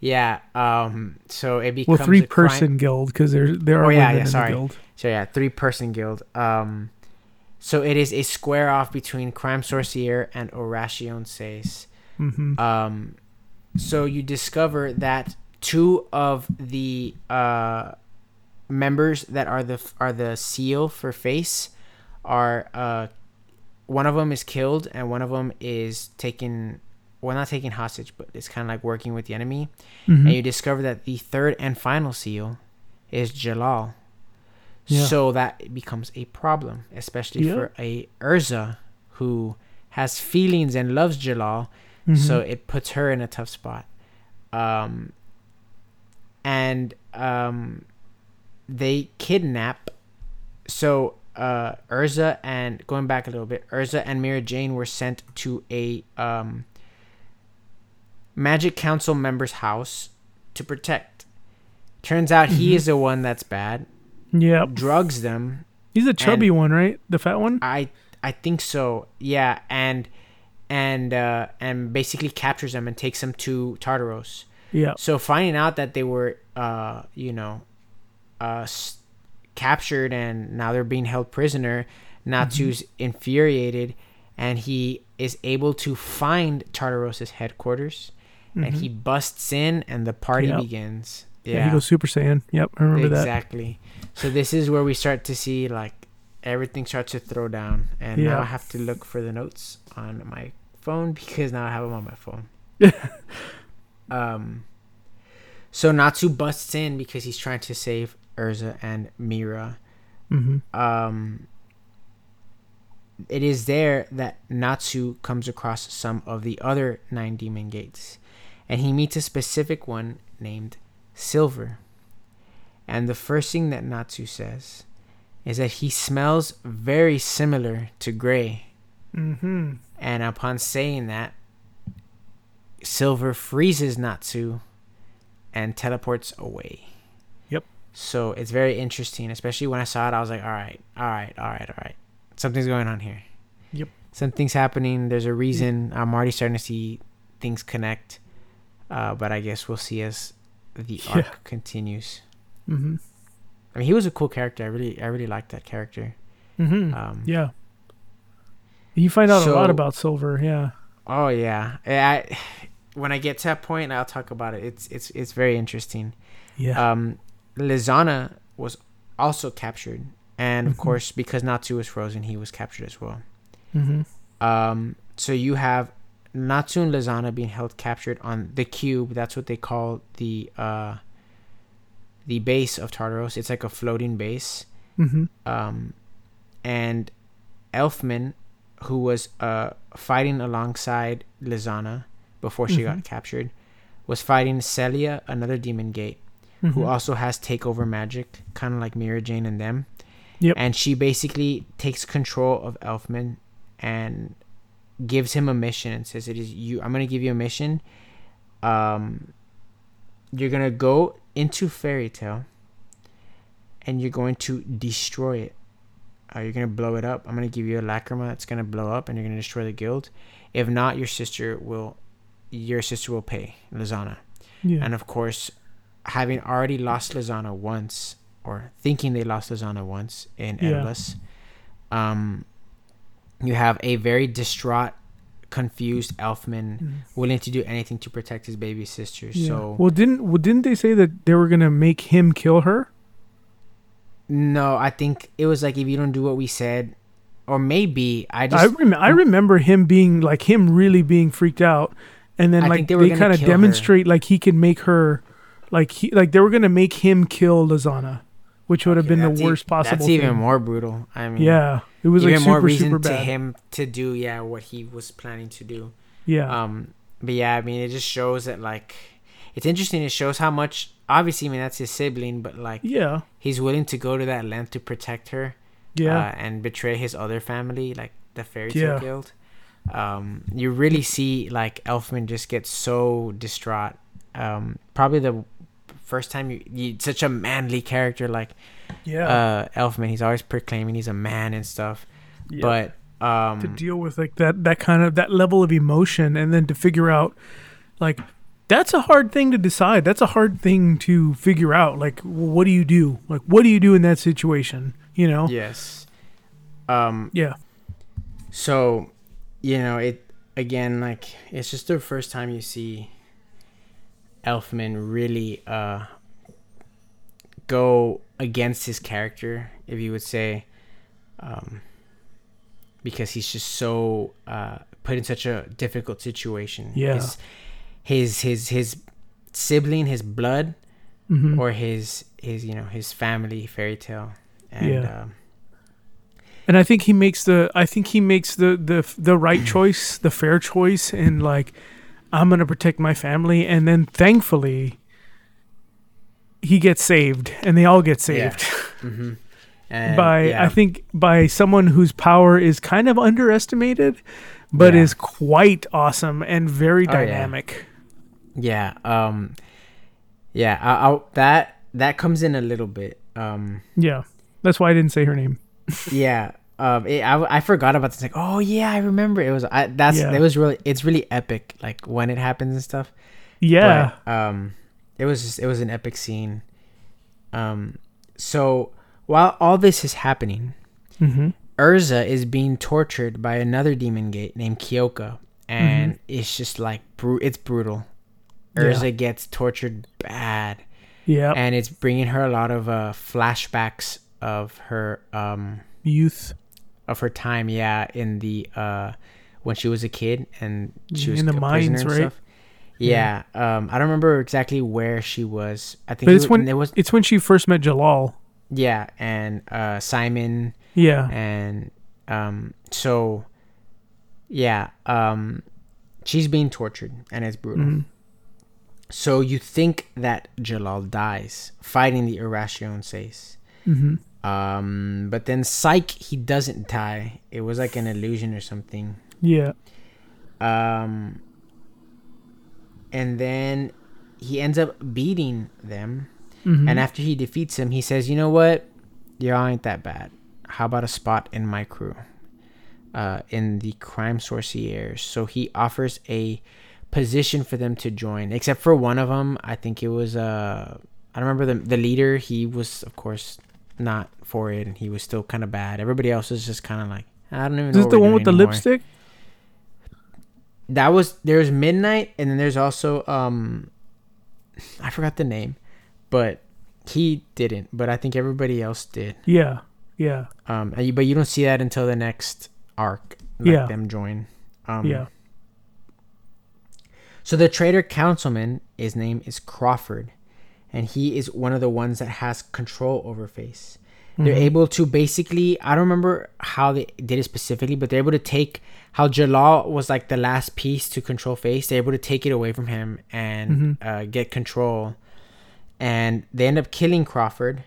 Yeah. So it becomes 3-person guild, because there are women in the guild. So 3-person guild. So it is a square off between Crime Sorcier and Oración Seis. Mm-hmm. So you discover that 2 of the members that are the seal for Face are one of them is killed, and one of them is taken, well, not taken hostage, but it's kind of like working with the enemy. Mm-hmm. And you discover that the 3rd and final seal is Jalal. Yeah. So that becomes a problem, especially for a Urza who has feelings and loves Jalal. Mm-hmm. So it puts her in a tough spot. And they kidnap. So Urza and, going back a little bit, Urza and Mira Jane were sent to a Magic Council member's house to protect. Turns out he is the one that's bad. Yeah. Drugs them. He's the chubby one, right? The fat one? I think so. Yeah, and basically captures them and takes them to Tartaros. Yeah. So finding out that they were captured, and now they're being held prisoner, Natsu's infuriated, and he is able to find Tartaros' headquarters, and he busts in, and the party begins. Yeah, he goes Super Saiyan. Yep, I remember that. Exactly. So this is where we start to see, like, everything starts to throw down, and now I have to look for the notes on my phone, because now I have them on my phone. So Natsu busts in because he's trying to save Urza and Mira. It is there that Natsu comes across some of the other 9 demon gates, and he meets a specific one named Silver. And the first thing that Natsu says is that he smells very similar to Gray. Mm-hmm. And upon saying that, Silver freezes Natsu and teleports away. So it's very interesting, especially when I saw it. I was like, all right. Something's going on here. Yep. Something's happening. There's a reason. I'm already starting to see things connect. But I guess we'll see as the arc continues. Mm-hmm. I mean, he was a cool character. I really liked that character. Mm-hmm. Yeah. You find out a lot about Silver, yeah. Oh, yeah. When I get to that point, I'll talk about it. It's very interesting. Yeah. Lizana was also captured. And, of course, because Natsu was frozen, he was captured as well. Mm-hmm. So you have Natsu and Lizana being held captured on the cube. That's what they call the base of Tartaros. It's like a floating base. Mm-hmm. And Elfman, who was fighting alongside Lizana before she got captured, was fighting Celia, another demon gate, who also has takeover magic, kind of like Mirror Jane and them. Yep. And she basically takes control of Elfman and gives him a mission and says, "It is you. I'm gonna give you a mission. You're gonna go into Fairy Tail, and you're going to destroy it. You're gonna blow it up. I'm gonna give you a lacrima that's gonna blow up, and you're gonna destroy the guild. If not, your sister will pay Lizana." Yeah. And of course, having already lost Lizana once, or thinking they lost Lizana once in Endless. You have a very distraught, confused Elfman willing to do anything to protect his baby sister. Yeah. So didn't they say that they were gonna make him kill her? No, I think it was like, if you don't do what we said, or maybe I remember him being like really being freaked out, and then like they kind of demonstrate her. Like he can make her. Like they were gonna make him kill Lizana, which would have been the worst possible. That's even more brutal. I mean, yeah, it was even like more reason to him to do what he was planning to do. Yeah. But yeah, I mean, it just shows that like it's interesting. It shows how much. Obviously, I mean, that's his sibling, but like he's willing to go to that length to protect her. Yeah. And betray his other family, like the Fairy Tail Guild. You really see like Elfman just gets so distraught. Probably the first time you such a manly character like Elfman, he's always proclaiming he's a man and stuff, but to deal with like that kind of that level of emotion, and then to figure out like that's a hard thing to decide, that's a hard thing to figure out, like what do you do in that situation, you know? Yes. So you know, it again, like it's just the first time you see Elfman really go against his character, if you would say, because he's just so put in such a difficult situation. Yeah, his sibling, his blood, or his you know, his family, Fairy Tail, and and I think he makes the right choice, the fair choice, and like, I'm going to protect my family. And then thankfully he gets saved, and they all get saved I think by someone whose power is kind of underestimated, but is quite awesome and very dynamic. That comes in a little bit. That's why I didn't say her name. I forgot about this. Like, oh yeah, I remember. It was it was really, it's really epic. Like when it happens and stuff. Yeah. But, it was an epic scene. So while all this is happening, Urza is being tortured by another demon gate named Kyôka, and it's just like it's brutal. Urza gets tortured bad. Yeah. And it's bringing her a lot of flashbacks of her youth. Of her time, in the when she was a kid and she was in the mines, right? Stuff. Yeah, I don't remember exactly where she was. I think, but it's when she first met Jalal. Yeah, and Simon. Yeah, and she's being tortured and it's brutal. So you think that Jalal dies fighting the Oración Seis. But then psych, he doesn't die. It was like an illusion or something. Yeah. And then he ends up beating them. And after he defeats them, he says, "You know what? Y'all ain't that bad. How about a spot in my crew? In the crime sorciers." So he offers a position for them to join, except for one of them. I think it was, I remember the leader. He was, of course, not for it, and he was still kind of bad. Everybody else is just kind of like, I don't even know. Is this the one with the lipstick? That was, there's Midnight, and then there's also, I forgot the name, but he didn't, but I think everybody else did. Yeah, yeah. But you don't see that until the next arc, like them join. Yeah. So the traitor councilman, his name is Crawford, and he is one of the ones that has control over Face. They're able to basically, I don't remember how they did it specifically, but they're able to take how Jalal was like the last piece to control Face. They're able to take it away from him and get control. And they end up killing Crawford.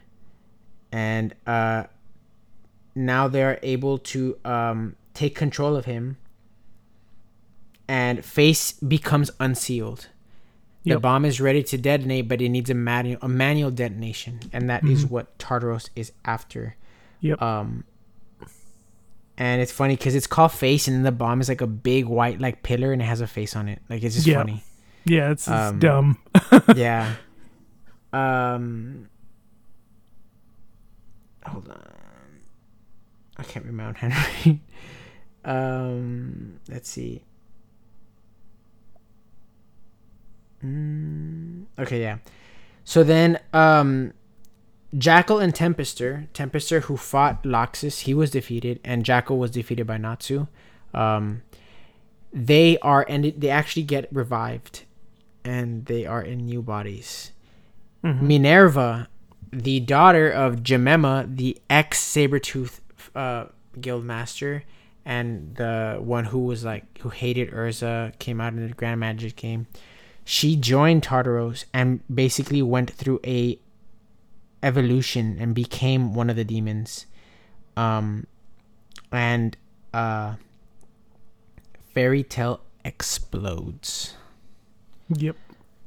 And now they're able to take control of him. And Face becomes unsealed. The bomb is ready to detonate, but it needs a manual detonation, and that is what Tartaros is after. Yep. And it's funny because it's called Face, and then the bomb is like a big white like pillar, and it has a face on it. Like it's just funny. Yeah, it's dumb. yeah. Hold on. I can't remember Henry. Let's see. Okay, yeah. So then, Jackal and Tempester, who fought Loxus, he was defeated, and Jackal was defeated by Natsu. They actually get revived, and they are in new bodies. Minerva, the daughter of Jiemma, the ex-Sabretooth guild master, and the one who hated Urza, came out in the Grand Magic game. She joined Tartaros and basically went through a evolution and became one of the demons. Fairy Tail explodes. Yep.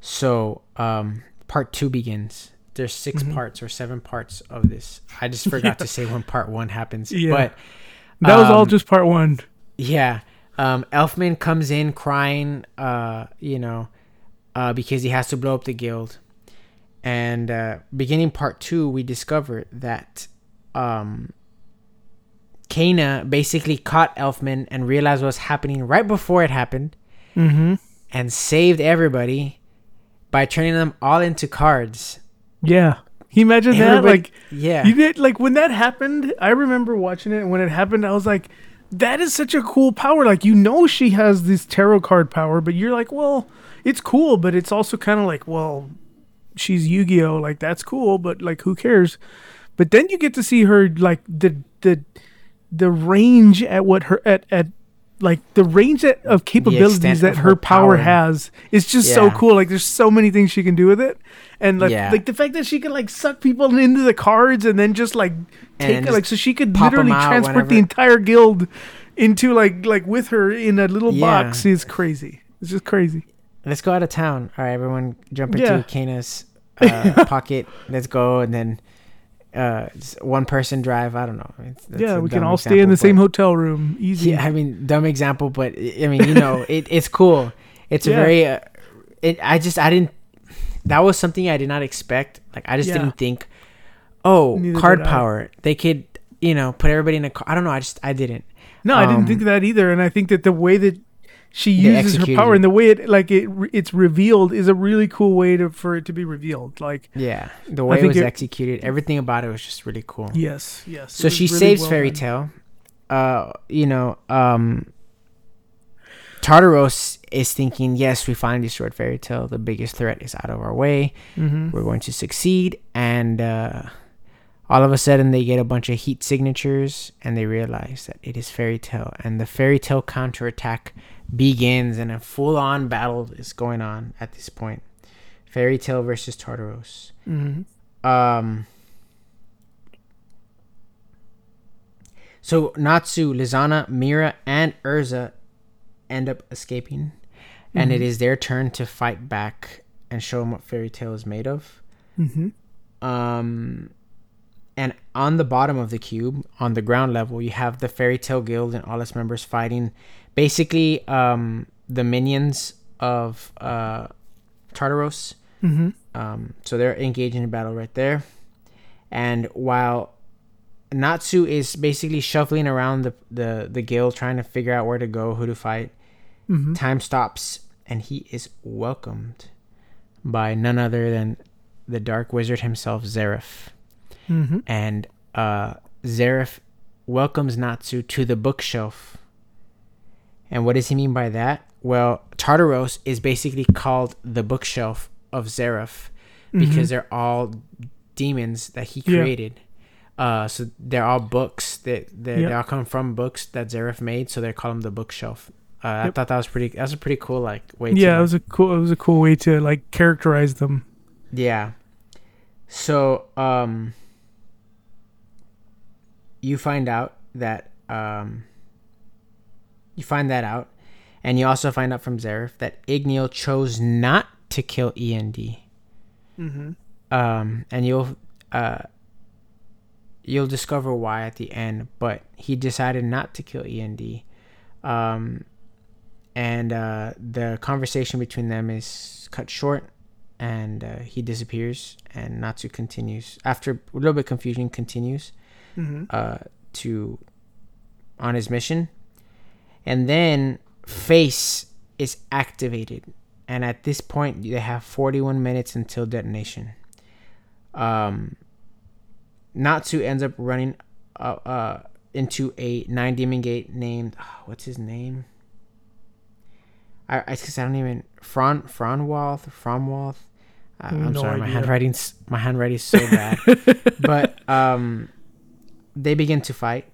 So part 2 begins. There's 6 parts or 7 parts of this. I just forgot to say when part 1 happens. Yeah. But that was all just part 1. Yeah. Elfman comes in crying, because he has to blow up the guild. And beginning part 2, we discover that Kaina basically caught Elfman and realized what was happening right before it happened and saved everybody by turning them all into cards. Yeah. Can you imagine everybody, that? You did, when that happened, I remember watching it. And when it happened, I was like, that is such a cool power. She has this tarot card power, but you're like, well... It's cool, but it's also kind of she's Yu-Gi-Oh! That's cool, but who cares? But then you get to see her the range at what her the range of capabilities that her power has is just so cool. There's so many things she can do with it, and the fact that she can suck people into the cards and then just so she could literally transport the entire guild into with her in a little box is crazy. It's just crazy. Let's go out of town. All right, everyone jump into Kaina's pocket. Let's go. And then one person drive. I don't know. We can all stay in the same hotel room. Easy. Yeah, I mean, dumb example, but I mean, it's cool. It's a very, that was something I did not expect. I just didn't think, neither card power. They could, put everybody in a car. I don't know. I didn't. No, I didn't think that either. And I think that the way that she uses her power, and the way it's revealed is a really cool way for it to be revealed. The way it was executed, everything about it was just really cool. Yes, yes. So she saves Fairy Tail. Tartaros is thinking, yes, we finally destroyed Fairy Tail. The biggest threat is out of our way. We're going to succeed. And all of a sudden, they get a bunch of heat signatures, and they realize that it is Fairy Tail, and the Fairy Tail counterattack begins, and a full-on battle is going on at this point. Fairy Tail versus Tartaros. So Natsu, Lizana, Mira, and Urza end up escaping, and it is their turn to fight back and show them what Fairy Tail is made of. And on the bottom of the cube, on the ground level, you have the Fairy Tail Guild and all its members fighting basically the minions of Tartaros. So they're engaging in battle right there. And while Natsu is basically shuffling around the guild, trying to figure out where to go, who to fight. Mm-hmm. Time stops, and he is welcomed by none other than the Dark Wizard himself, Zeref. Mm-hmm. And Zeref welcomes Natsu to the bookshelf. And what does he mean by that? Well, Tartaros is basically called the bookshelf of Zeref because mm-hmm. they're all demons that he created. Yeah. So they're all books that yep. they all come from books that Zeref made, so they call him the bookshelf. Yep. I thought that was pretty. That was a pretty cool way. Yeah, it was a cool. It was a cool way to characterize them. Yeah. So you find out that and you also find out from Zeref that Igneel chose not to kill END. Mm-hmm. And you'll discover why at the end, but he decided not to kill END. And the conversation between them is cut short, and he disappears, and Natsu continues, after a little bit of confusion, continues mm-hmm. On his mission. And then Face is activated, and at this point they have 41 minutes until detonation. Natsu ends up running into a 9 demon gate named what's his name? Fromwald. I'm sorry, idea. my handwriting's so bad. But they begin to fight.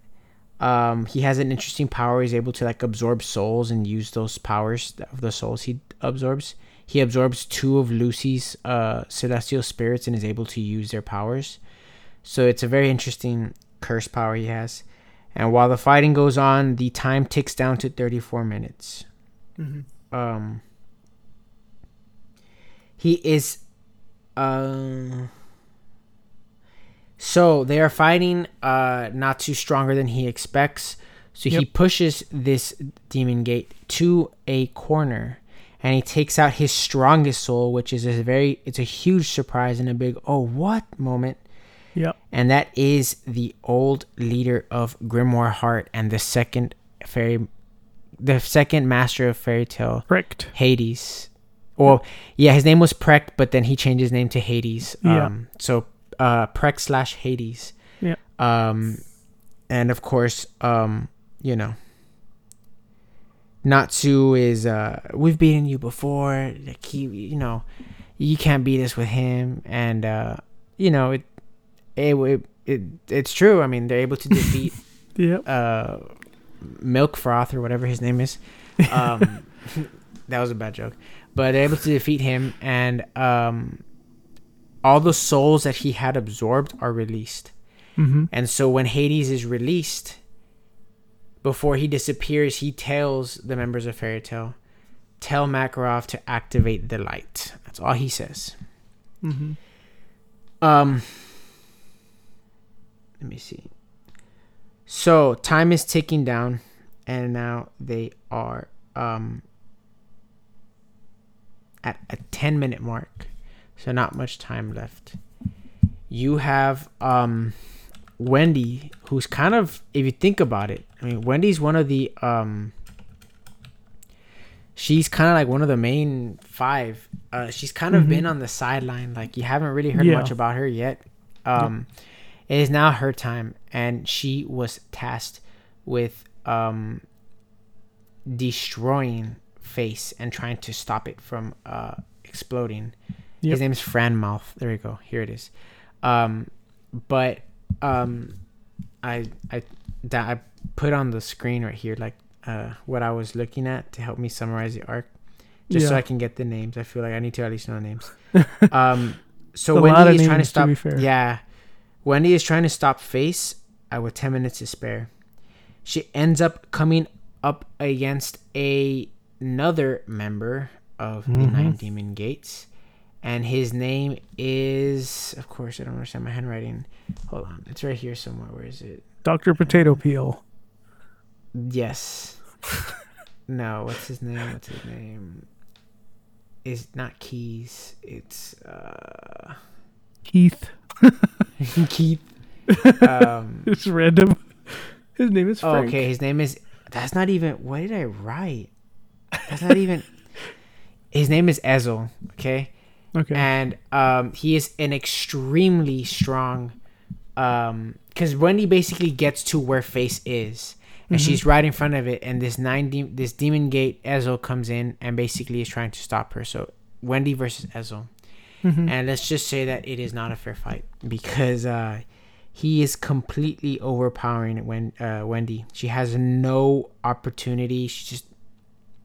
He has an interesting power. He's able to absorb souls and use those powers of the souls he absorbs. He absorbs 2 of Lucy's celestial spirits and is able to use their powers. So it's a very interesting curse power he has. And while the fighting goes on, the time ticks down to 34 minutes. Mm-hmm. He is so they are fighting Natsu stronger than he expects, so yep. he pushes this demon gate to a corner, and he takes out his strongest soul, which is it's a huge surprise and a big "oh what" moment. Yep. And that is the old leader of Grimoire Heart and the second master of Fairy Tail, Precht. Hades. Well, yeah, his name was Precht, but then he changed his name to Hades. Yeah. So Precht / Hades. Yeah. And of course, Natsu is we've beaten you before. You can't beat us with him, and it's true. I mean, they're able to defeat. Yep. Milk Froth or whatever his name is. That was a bad joke, but they're able to defeat him, and all the souls that he had absorbed are released. Mm-hmm. And so when Hades is released, before he disappears, he tells the members of Fairy Tail, "Tell Makarov to activate the light." That's all he says. Mm-hmm. Let me see. So time is ticking down, and now they are at a 10-minute mark, so not much time left. You have Wendy, who's kind of, if you think about it, I mean, Wendy's one of the she's kind of one of the main 5. She's kind of mm-hmm. been on the sideline, you haven't really heard much about her yet. Yeah. It is now her time, and she was tasked with destroying Face and trying to stop it from exploding. Yep. His name is Franmouth. There we go. Here it is. I put on the screen right here what I was looking at to help me summarize the arc, just so I can get the names. I feel like I need to at least know the names. So Wendy is trying to stop. Yeah. Wendy is trying to stop Face with 10 minutes to spare. She ends up coming up against another member of the 9 Demon Gates. And his name is... Of course, I don't understand my handwriting. Hold on. It's right here somewhere. Where is it? Dr. Potato Peel. Yes. No, what's his name? It's not Keys. It's... Keith. Keith. It's random. His name is Frank. Okay, his name is... That's not even... What did I write? That's not even... His name is Ezel, okay? Okay. And he is an extremely strong... Because Wendy basically gets to where Face is. And she's right in front of it. And this Demon Gate Ezel comes in and basically is trying to stop her. So Wendy versus Ezel. Mm-hmm. And let's just say that it is not a fair fight. Because... he is completely overpowering Wendy. She has no opportunity. She's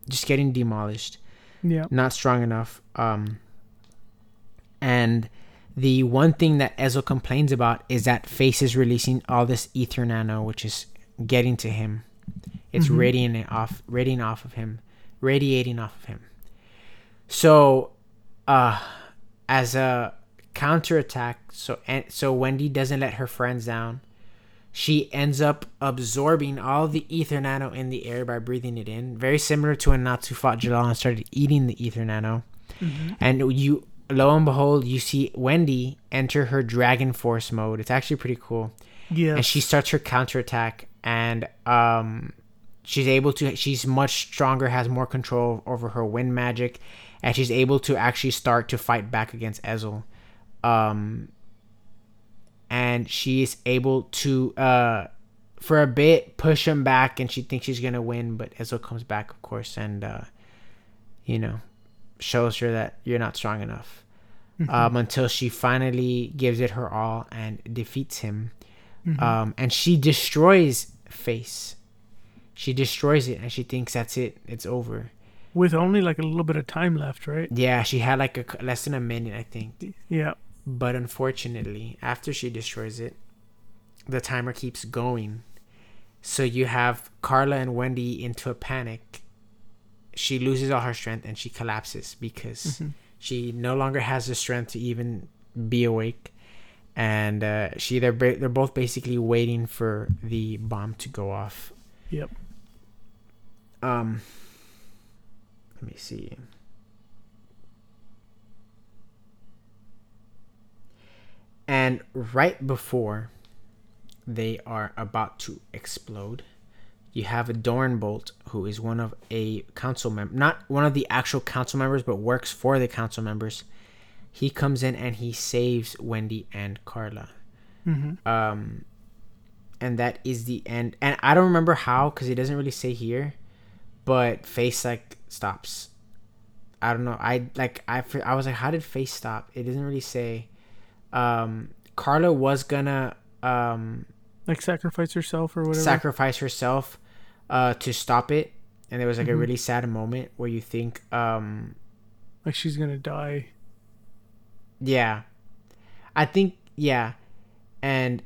just getting demolished. Yeah. Not strong enough. And the one thing that Ezel complains about is that Face is releasing all this ether nano, which is getting to him. It's radiating off of him. So, as a counterattack, so Wendy doesn't let her friends down. She ends up absorbing all the ether nano in the air by breathing it in, very similar to when Natsu fought Jalal and started eating the ether nano. And you, lo and behold, you see Wendy enter her dragon force mode. It's actually pretty cool. Yeah. And she starts her counterattack, and she's much stronger, has more control over her wind magic, and she's able to actually start to fight back against Ezel. And she is able to, for a bit, push him back, and she thinks she's gonna win, but Ezel comes back, of course, and, shows her that you're not strong enough, until she finally gives it her all and defeats him. And she destroys Face. She destroys it, and she thinks that's it. It's over. With only, a little bit of time left, right? Yeah, she had, less than a minute, I think. Yeah. But unfortunately, after she destroys it, the timer keeps going. So you have Carla and Wendy into a panic. She loses all her strength and she collapses because she no longer has the strength to even be awake. And they're both basically waiting for the bomb to go off. Yep. Let me see. And right before they are about to explode, you have a Doranbolt, who is one of a council member, not one of the actual council members, but works for the council members. He comes in and he saves Wendy and Carla. And that is the end. And I don't remember how, because it doesn't really say here, but Face stops. I don't know. I was like, how did Face stop? It doesn't really say. Carla was gonna sacrifice herself or whatever. Sacrifice herself to stop it, and there was a really sad moment where you think she's gonna die. Yeah, I think and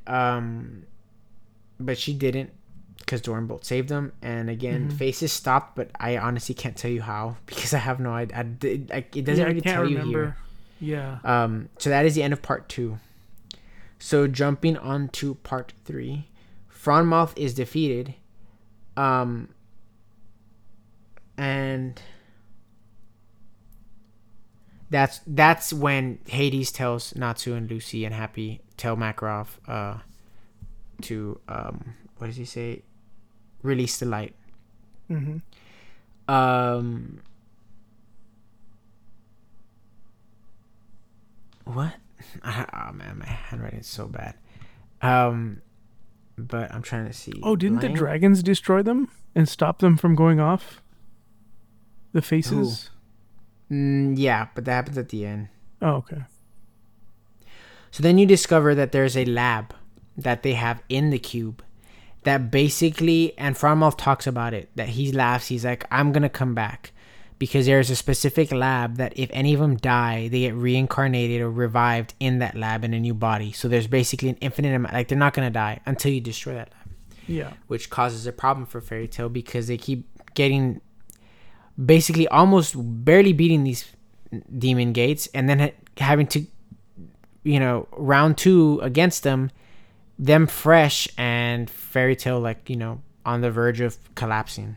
but she didn't, because Doranbolt saved them. And again, Face is stopped, but I honestly can't tell you how, because I have no idea. It doesn't really tell you here. Yeah. So that is the end of part 2. So jumping on to part 3, Frauenmouth is defeated. And that's when Hades tells Natsu and Lucy and Happy tell Makarov to what does he say? Release the light. What? Oh man, my handwriting is so bad. But I'm trying to see. Oh, didn't the dragons destroy them and stop them from going off? The faces? Yeah, but that happens at the end. Oh, okay. So then you discover that there's a lab that they have in the cube that basically, and Frauenmouth talks about it, that he laughs. He's like, I'm going to come back. Because there's a specific lab that if any of them die, they get reincarnated or revived in that lab in a new body. So there's basically an infinite amount. They're not going to die until you destroy that lab. Yeah. Which causes a problem for Fairy Tail, because they keep getting basically almost barely beating these demon gates. And then having to, round 2 against them fresh, and Fairy Tail, on the verge of collapsing.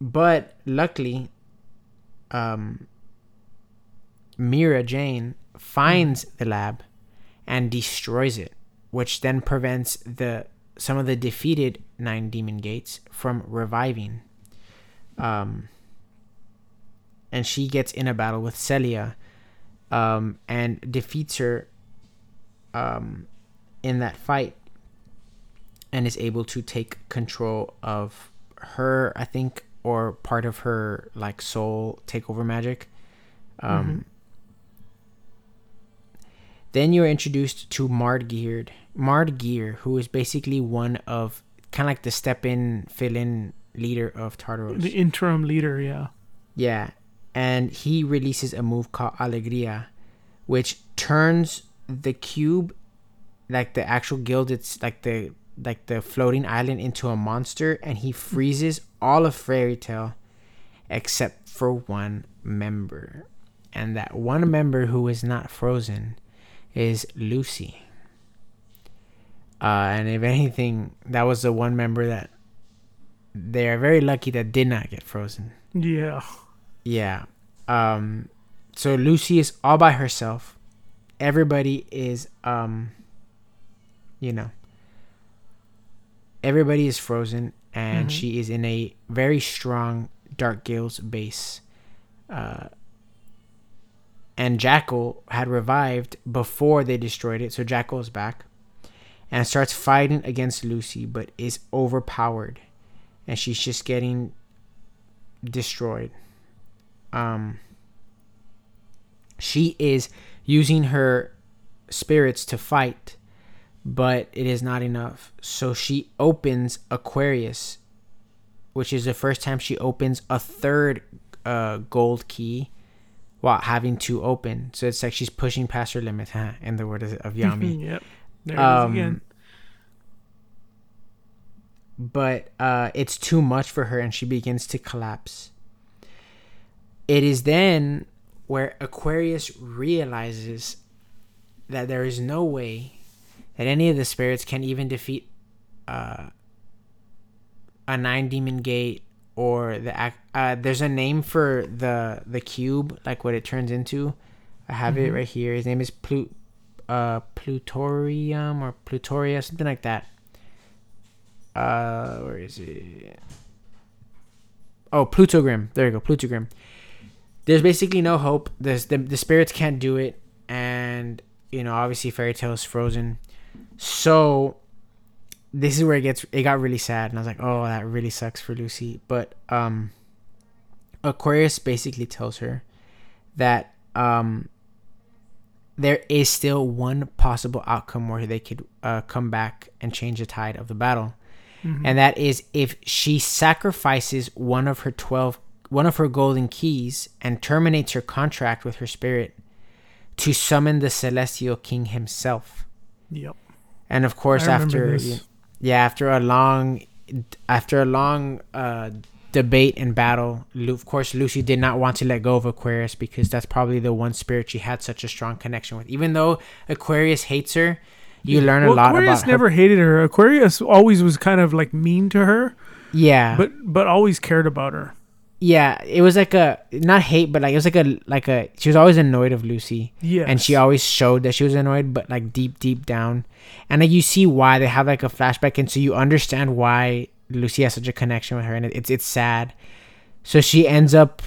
But luckily, Mira Jane finds the lab and destroys it, which then prevents some of the defeated 9 demon gates from reviving. And she gets in a battle with Celia, and defeats her in that fight, and is able to take control of her, I think, or part of her, like, soul takeover magic. Then you're introduced to Mard Geer, who is basically one of, kind of like the step-in, fill-in leader of Tartaros. The interim leader, yeah. Yeah, and he releases a move called Alegría, which turns the cube, like the actual guild, it's like the floating island, into a monster, and he freezes all of Fairy Tail except for one member. And that one member who is not frozen is Lucy. And if anything, that was the one member that they are very lucky that did not get frozen. Yeah. Yeah. So Lucy is all by herself. Everybody is, everybody is frozen, and she is in a very strong Dark Guild's base. And Jackal had revived before they destroyed it, so Jackal is back and starts fighting against Lucy, but is overpowered, and she's just getting destroyed. She is using her spirits to fight, but it is not enough. So she opens Aquarius, which is the first time she opens a third gold key while having two open. So it's like she's pushing past her limit, in the word of Yami. Yep. There it is again. But it's too much for her, and she begins to collapse. It is then where Aquarius realizes that there is no way that any of the spirits can even defeat a 9 demon gate, or there's a name for the cube, like what it turns into. I have it right here. His name is Plutorium or Plutoria, something like that. Where is it? Oh, Plutogrim. There you go, Plutogrim. There's basically no hope. The spirits can't do it, and obviously Fairy Tail is frozen. So this is where it got really sad, and I was like, oh, that really sucks for Lucy. But Aquarius basically tells her that there is still one possible outcome where they could come back and change the tide of the battle. And that is if she sacrifices one of her golden keys and terminates her contract with her spirit to summon the Celestial King himself. Yep. And of course, after a long debate and battle, of course, Lucy did not want to let go of Aquarius, because that's probably the one spirit she had such a strong connection with. Even though Aquarius hates her, you learn a lot about her. Aquarius never hated her. Aquarius always was kind of like mean to her. Yeah. But always cared about her. Yeah, it was like a not hate, but like it was like a she was always annoyed of Lucy. Yeah. And she always showed that she was annoyed, but like deep down. And like you see why they have like a flashback, and so you understand why Lucy has such a connection with her, and it's sad. So she ends up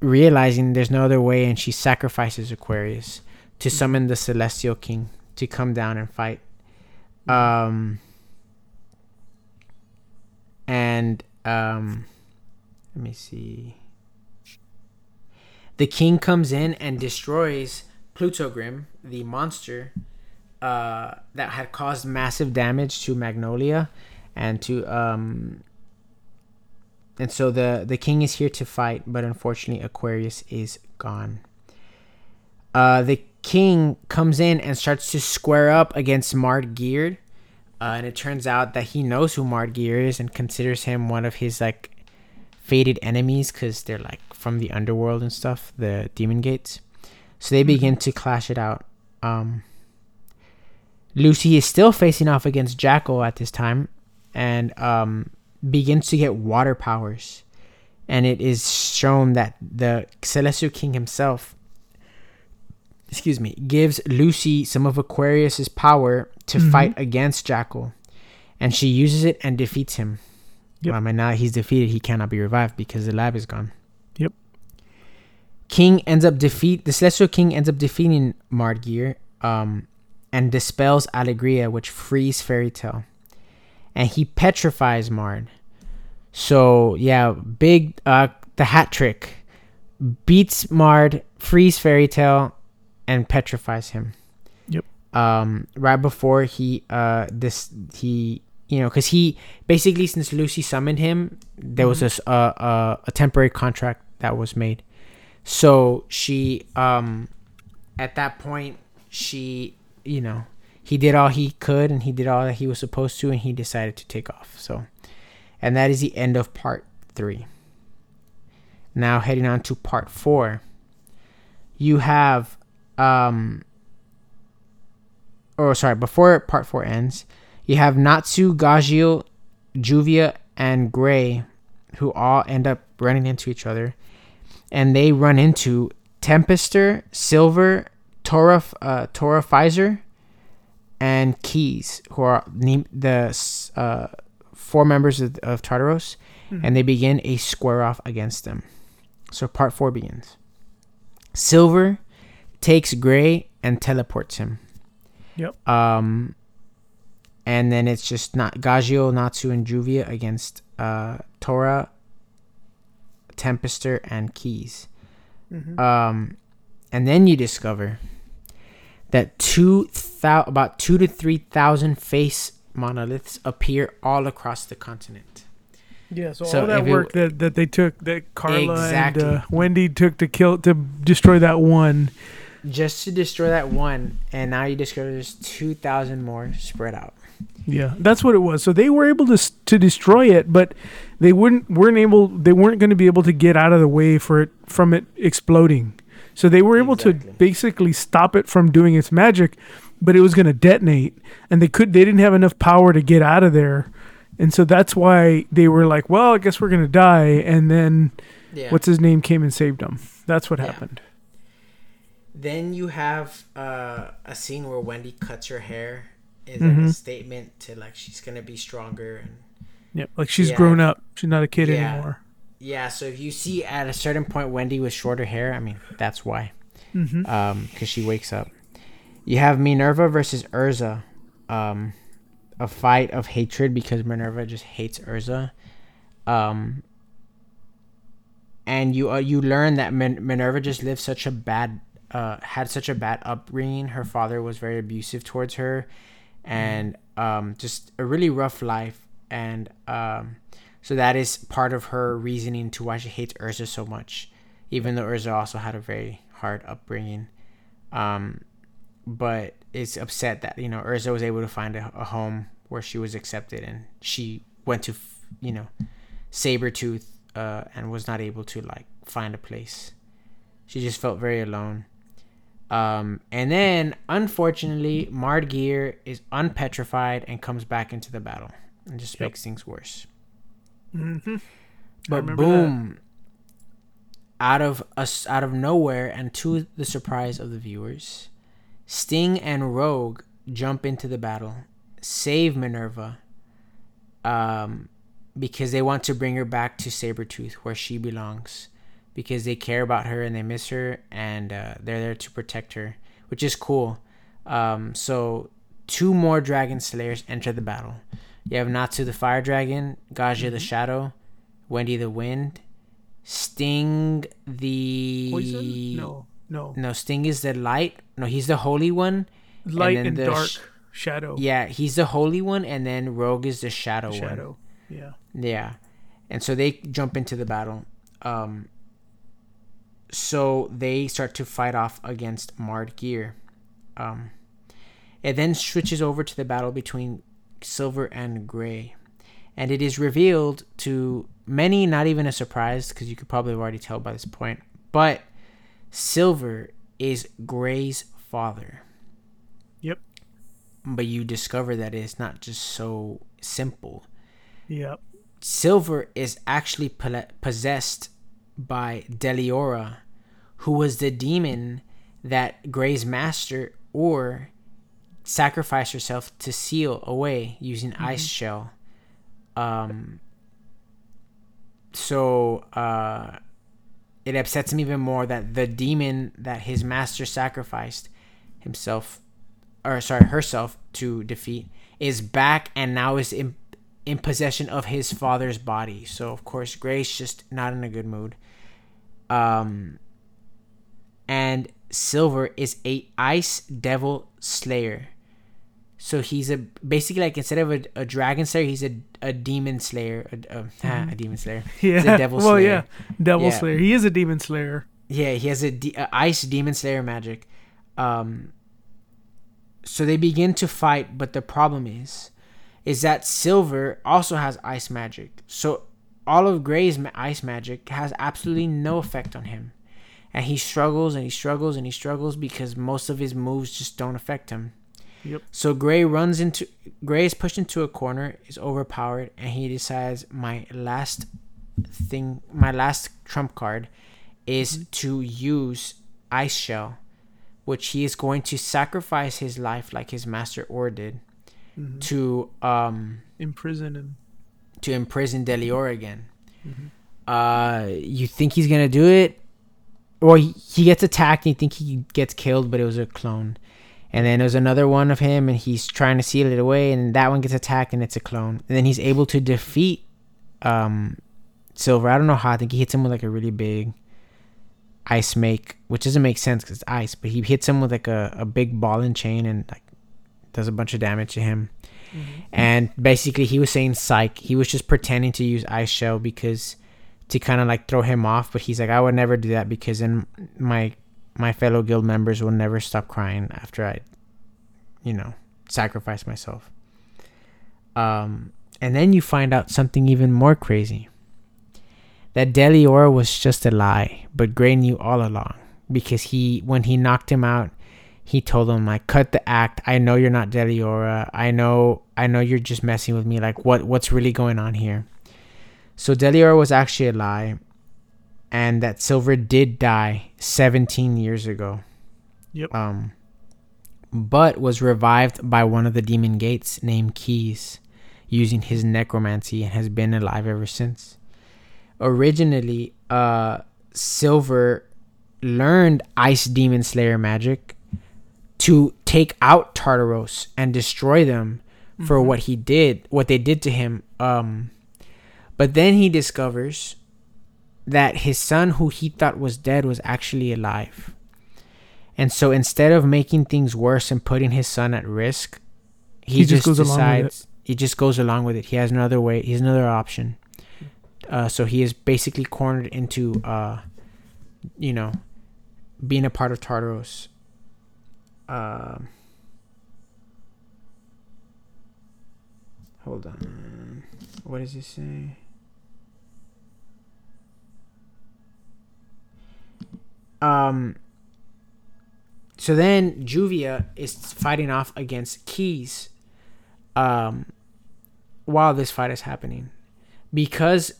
realizing there's no other way, and she sacrifices Aquarius to summon the Celestial King to come down and fight. Let me see. The king comes in and destroys Plutogrim, the monster that had caused massive damage to Magnolia, and to and so the king is here to fight, but unfortunately Aquarius is gone. The king comes in and starts to square up against Mard Geer, and it turns out that he knows who Mard Geer is and considers him one of his like fated enemies, because they're like from the underworld and stuff, the demon gates. So they begin to clash it out. Lucy is still facing off against Jackal at this time, and begins to get water powers, and it is shown that the Celestial King himself gives Lucy some of Aquarius's power to fight against Jackal, and she uses it and defeats him. Yep. Well, now he's defeated. He cannot be revived because the lab is gone. Yep. The Celestial King ends up defeating Mard Geer, and dispels Alegria, which frees Fairy Tail, and he petrifies Mard. So yeah, big the hat trick, beats Mard, frees Fairy Tail, and petrifies him. Yep. Right before because he basically, since Lucy summoned him, there was this a temporary contract that was made. So she, at that point, he did all he could and he did all that he was supposed to, and he decided to take off. So, and that is the end of part 3. Now heading on to part 4, you have, before part 4 ends, you have Natsu, Gagio, Juvia, and Gray, who all end up running into each other. And they run into Tempester, Silver, Torafuzar, and Keys, who are the 4 members of Tartaros. Mm-hmm. And they begin a square-off against them. So part 4 begins. Silver takes Gray and teleports him. Yep. And then it's just not Gagio, Natsu, and Juvia against Tora, Tempester, and Keys. Mm-hmm. And then you discover that about 2,000 to 3,000 face monoliths appear all across the continent. Yeah, so all that work that they took, that Carla and Wendy took to destroy that one. Just to destroy that one, and now you discover there's 2,000 more spread out. Yeah, that's what it was. So they were able to destroy it, but they weren't going to be able to get out of the way from it exploding. So they were able to basically stop it from doing its magic, but it was going to detonate, and they didn't have enough power to get out of there. And so that's why they were like, well, I guess we're going to die, and then what's his name came and saved them. That's what happened. Then you have a scene where Wendy cuts her hair. Is like a statement to, like, she's gonna be stronger and like she's grown up, she's not a kid anymore. So if you see at a certain point Wendy with shorter hair, I mean that's why, because she wakes up. You have Minerva versus Urza, a fight of hatred because Minerva just hates Urza, and you learn that Minerva just lived such a bad had such a bad upbringing. Her father was very abusive towards her, and just a really rough life, and so that is part of her reasoning to why she hates Urza so much, even though Urza also had a very hard upbringing, but it's upset that Urza was able to find a home where she was accepted, and she went to Sabretooth and was not able to find a place. She just felt very alone. And then, unfortunately, Mard Geer is unpetrified and comes back into the battle and just makes things worse. Mm-hmm. But boom, out of nowhere, and to the surprise of the viewers, Sting and Rogue jump into the battle, save Minerva, because they want to bring her back to Sabretooth, where she belongs, because they care about her and they miss her, and they're there to protect her, which is cool. So 2 more Dragon Slayers enter the battle. You have Natsu the Fire Dragon, Gajia the Shadow, Wendy the Wind, Sting the... Poison? No, Sting is the Light. No, he's the Holy One. Light and Dark Shadow. Yeah, he's the Holy One, and then Rogue is the Shadow One. Yeah. And so they jump into the battle. So they start to fight off against Mard Geer. It then switches over to the battle between Silver and Gray. And it is revealed to many, not even a surprise, because you could probably already tell by this point, but Silver is Gray's father. Yep. But you discover that it's not just so simple. Yep. Silver is actually possessed by Deliora, who was the demon that Grey's master or sacrifice herself to seal away using Ice Shell. So it upsets him even more that the demon that his master sacrificed herself to defeat is back and now is in possession of his father's body. So of course Grey's just not in a good mood. And Silver is a ice devil slayer. So he's basically like, instead of a dragon slayer, he's a demon slayer. A demon slayer. Yeah. He's a devil slayer. Well, yeah. Devil slayer. He is a demon slayer. Yeah, he has a ice demon slayer magic. So they begin to fight, but the problem is that Silver also has ice magic. So all of Grey's ice magic has absolutely no effect on him. And he struggles and he struggles and he struggles because most of his moves just don't affect him. Yep. So Grey is pushed into a corner, is overpowered, and he decides my last trump card is to use Ice Shell, which he is going to sacrifice his life like his master Or did to imprison him. To imprison Deliora again. You think he's gonna do it? Well, he gets attacked and you think he gets killed, but it was a clone. And then there's another one of him, and he's trying to seal it away, and that one gets attacked, and it's a clone. And then he's able to defeat Silver. I don't know how. I think he hits him with like a really big ice make, which doesn't make sense because it's ice, but he hits him with like a big ball and chain and like does a bunch of damage to him. And basically he was saying psych. He was just pretending to use Ice Shell because to kind of like throw him off, but he's like, I would never do that because then my fellow guild members will never stop crying after I, sacrifice myself. And then you find out something even more crazy. That Deliora was just a lie, but Grey knew all along because when he knocked him out, he told him like, cut the act. I know you're not Deliora. I know you're just messing with me. Like what's really going on here? So Deliora was actually a lie. And that Silver did die 17 years ago. Yep. But was revived by one of the demon gates named Keys using his necromancy and has been alive ever since. Originally, Silver learned Ice Demon Slayer magic to take out Tartaros and destroy them for what they did to him. But then he discovers that his son, who he thought was dead, was actually alive. And so instead of making things worse and putting his son at risk, he just goes along with it. He has another way. He has another option. So he is basically cornered into, being a part of Tartaros. Hold on. What does it say? So then Juvia is fighting off against Keys while this fight is happening. Because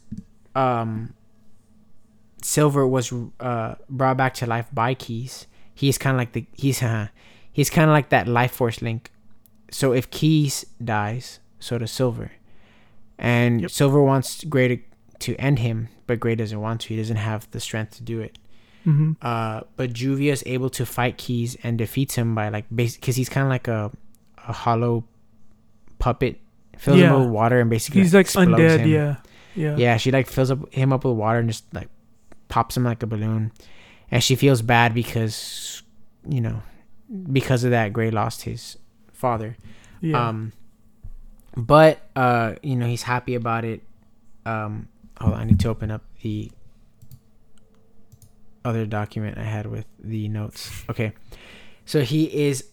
Silver was brought back to life by Keys, he's kind of like he's kind of like that life force link. So if Keys dies, so does Silver. And Silver wants Grey to end him, but Grey doesn't want to. He doesn't have the strength to do it. But Juvia is able to fight Keys and defeats him by because he's kind of like a hollow puppet, fills him with water and basically he's like undead. Him. Yeah. She fills him up with water and just pops him like a balloon, and she feels bad because because of that Grey lost his father. Yeah. But he's happy about it. Hold on, I need to open up the other document I had with the notes. Okay. So he is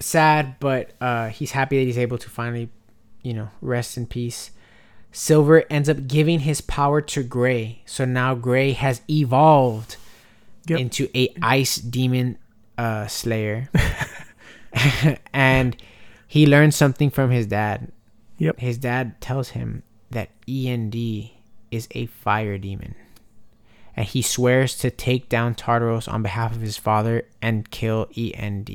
sad, but he's happy that he's able to finally, rest in peace. Silver ends up giving his power to Grey. So now Grey has evolved into a ice demon slayer. And he learned something from his dad. Yep. His dad tells him that END is a fire demon. and he swears to take down Tartaros on behalf of his father and kill END.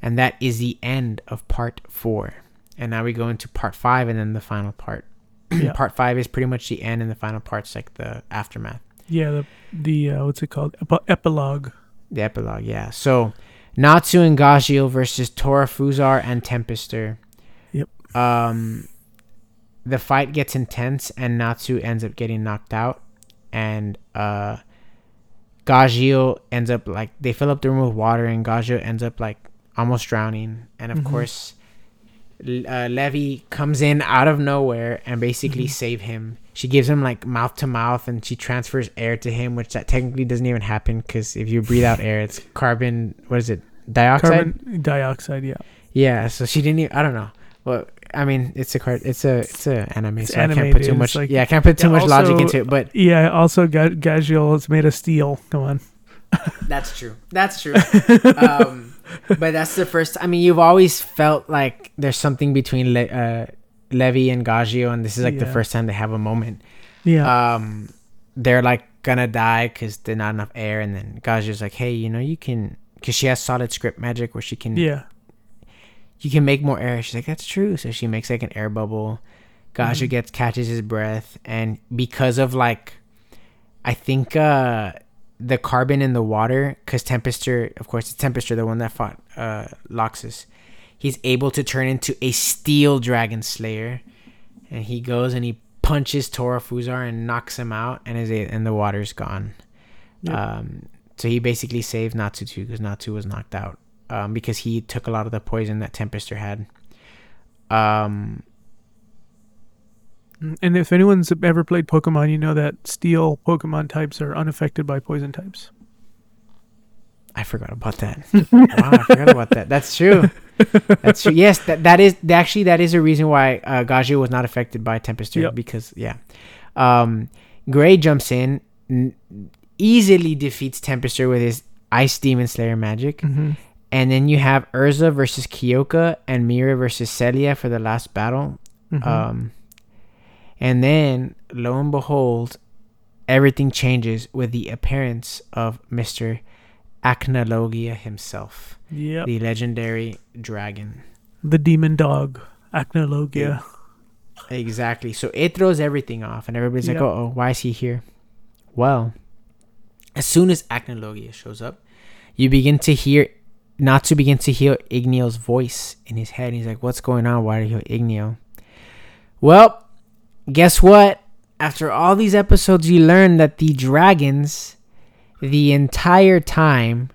And that is the end of part 4. And now we go into part 5 and then the final part. Yeah. Part 5 is pretty much the end, and the final part's like the aftermath. Yeah, the what's it called? Epilogue. The epilogue, yeah. So, Natsu and Gashio versus Torafuzar and Tempester. Yep. The fight gets intense, and Natsu ends up getting knocked out. And Gashio ends up, like, they fill up the room with water, and Gashio ends up, like, almost drowning. And, of course, Levi comes in out of nowhere and basically save him. She gives him, like, mouth-to-mouth, and she transfers air to him, which that technically doesn't even happen, because if you breathe out air, it's carbon... What is it? Dioxide? Carbon dioxide, yeah. Yeah, so she didn't even... I don't know. Well, I mean, it's an anime, it's so animated. I can't put too much... Like, yeah, I can't put too much logic into it, but... Yeah, also, Gagiol is made of steel. Come on. That's true. That's true. But that's the first... I mean, you've always felt like there's something between... Levi and Gashio, and this is like the first time they have a moment. Yeah. They're like gonna die because there's not enough air, and then Gashio's like, hey, you know, you can, because she has solid script magic where she can, you can make more air. She's like, that's true. So she makes like an air bubble. Gashio catches his breath, and because of like, I think the carbon in the water, because Tempester, of course, it's Tempester, the one that fought Loxus. He's able to turn into a steel dragon slayer, and he goes and he punches Torafuzar and knocks him out, and the water's gone. Yep. So he basically saved Natsu too, because Natsu was knocked out because he took a lot of the poison that Tempester had. And if anyone's ever played Pokemon, you know that steel Pokemon types are unaffected by poison types. I forgot about that. Wow, I forgot about that. That's true. That's true. Yes, that is a reason why Gajio was not affected by Tempester, because Gray jumps in, easily defeats Tempester with his Ice Demon Slayer magic, and then you have Urza versus Kyôka and Mira versus Celia for the last battle, and then lo and behold, everything changes with the appearance of Mr. Acnologia himself, the legendary dragon, the demon dog, Acnologia. Exactly. So it throws everything off, and everybody's like, "Oh, why is he here?" Well, as soon as Acnologia shows up, you begin to hear Natsu begin to hear Igneel's voice in his head. He's like, "What's going on? Why are you Igneel?" Well, guess what? After all these episodes, you learn that the dragons, the entire time,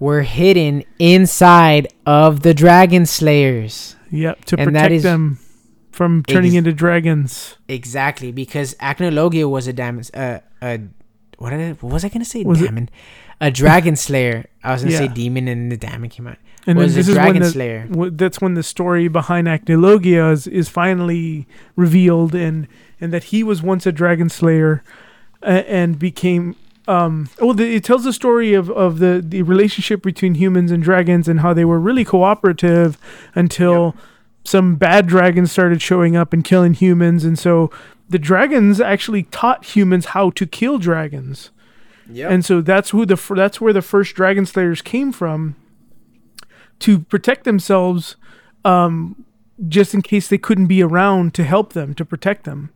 were hidden inside of the dragon slayers. Yep, to protect them from turning into dragons. Exactly, because Acnologia was a demon. What was I gonna say? Demon, a dragon slayer. I was gonna say demon, and the demon came out. And was a dragon slayer. That's when the story behind Acnologia is finally revealed, and that he was once a dragon slayer, and became. It tells the story of the relationship between humans and dragons, and how they were really cooperative until some bad dragons started showing up and killing humans. And so the dragons actually taught humans how to kill dragons. Yeah. And so that's where the first dragon slayers came from, to protect themselves, just in case they couldn't be around to help them, to protect them.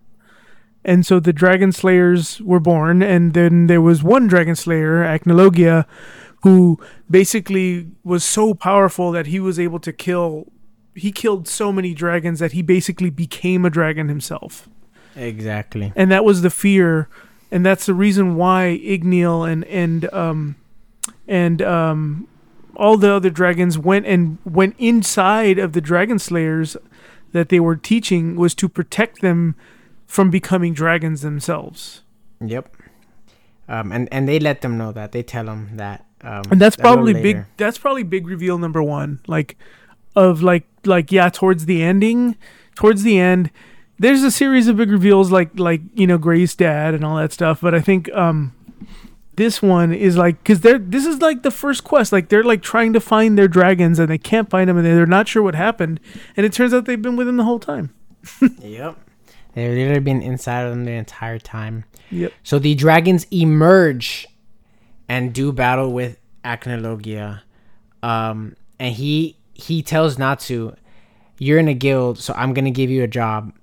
And so the dragon slayers were born, and then there was one dragon slayer, Acnologia, who basically was so powerful that he was able to kill. He killed so many dragons that he basically became a dragon himself. Exactly. And that was the fear, and that's the reason why Igneel and all the other dragons went inside of the dragon slayers that they were teaching, was to protect them from becoming dragons themselves. Yep. And they let them know that. They tell them that. And that's probably big reveal number one. Towards the end, there's a series of big reveals like Gray's dad and all that stuff. But I think this one is like, because this is like the first quest. Like they're like trying to find their dragons, and they can't find them, and they're not sure what happened. And it turns out they've been with them the whole time. Yep. They've literally been inside of them the entire time. Yep. So the dragons emerge and do battle with Acnologia. And he tells Natsu, you're in a guild, so I'm going to give you a job.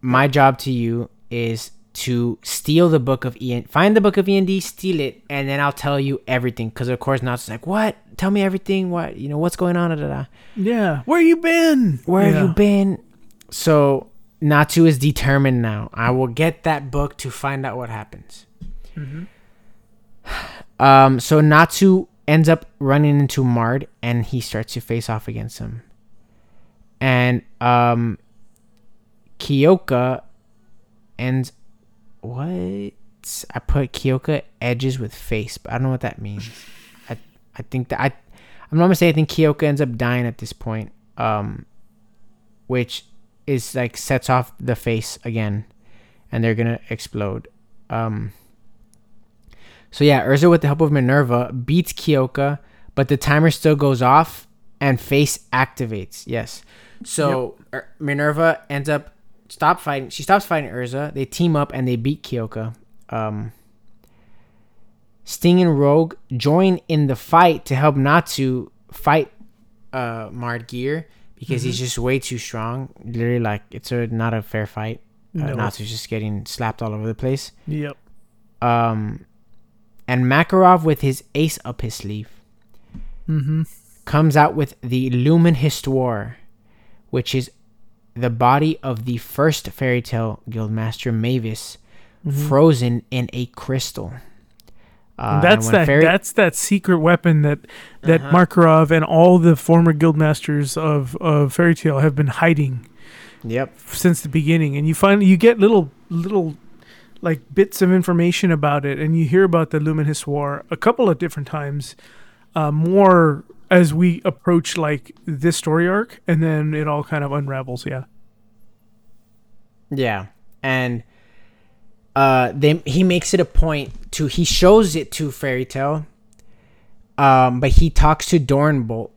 My job to you is to steal the book of END. Find the book of END, steal it, and then I'll tell you everything. Because, of course, Natsu's like, what? Tell me everything. What? You know, what's going on? Da, da, da. Yeah. Where you been? Where have you been? So Natsu is determined now. I will get that book to find out what happens. Mm-hmm. So Natsu ends up running into Mard, and he starts to face off against him. And Kyôka ends... What? I put Kyôka edges with face, but I don't know what that means. I think that... I'm not going to say I think Kyôka ends up dying at this point, which is like sets off the face again, and they're going to explode. So yeah, Urza, with the help of Minerva, beats Kyôka, but the timer still goes off and face activates. Yes. So yep. Minerva ends up stop fighting. She stops fighting Urza. They team up and they beat Kyôka. Sting and Rogue join in the fight to help Natsu fight Mard Geer because he's just way too strong. Literally, like, it's not a fair fight. No. Natsu's just getting slapped all over the place. Yep. And Makarov, with his ace up his sleeve, comes out with the Lumen Histoire, which is the body of the first Fairy Tail Guildmaster Mavis, frozen in a crystal. That's that secret weapon that Makarov and all the former guildmasters of Fairy Tail have been hiding. Yep. Since the beginning, and you get little. Like bits of information about it, and you hear about the Lumen Histoire a couple of different times, more as we approach like this story arc, and then it all kind of unravels. Yeah, and he makes it a point to he shows it to Fairy Tail, but he talks to Doranbolt,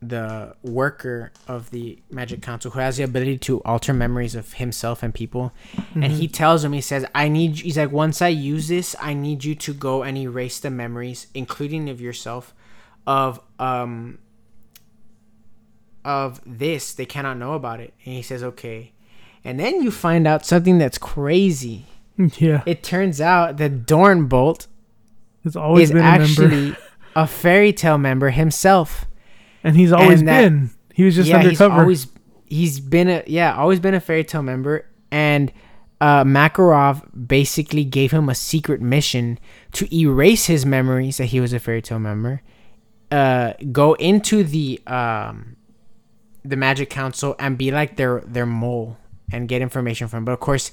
the worker of the Magic Council, who has the ability to alter memories of himself and people. And he tells him, he says, he's like, once I use this, I need you to go and erase the memories, including of yourself, of this. They cannot know about it. And he says, okay. And then you find out something that's crazy. Yeah. It turns out that Doranbolt is actually a Fairy Tail member himself. And he's always been. He was just undercover. He's always been a Fairy Tail member. And Makarov basically gave him a secret mission to erase his memories that he was a Fairy Tail member. Go into the Magic Council and be like their mole and get information from him. But of course,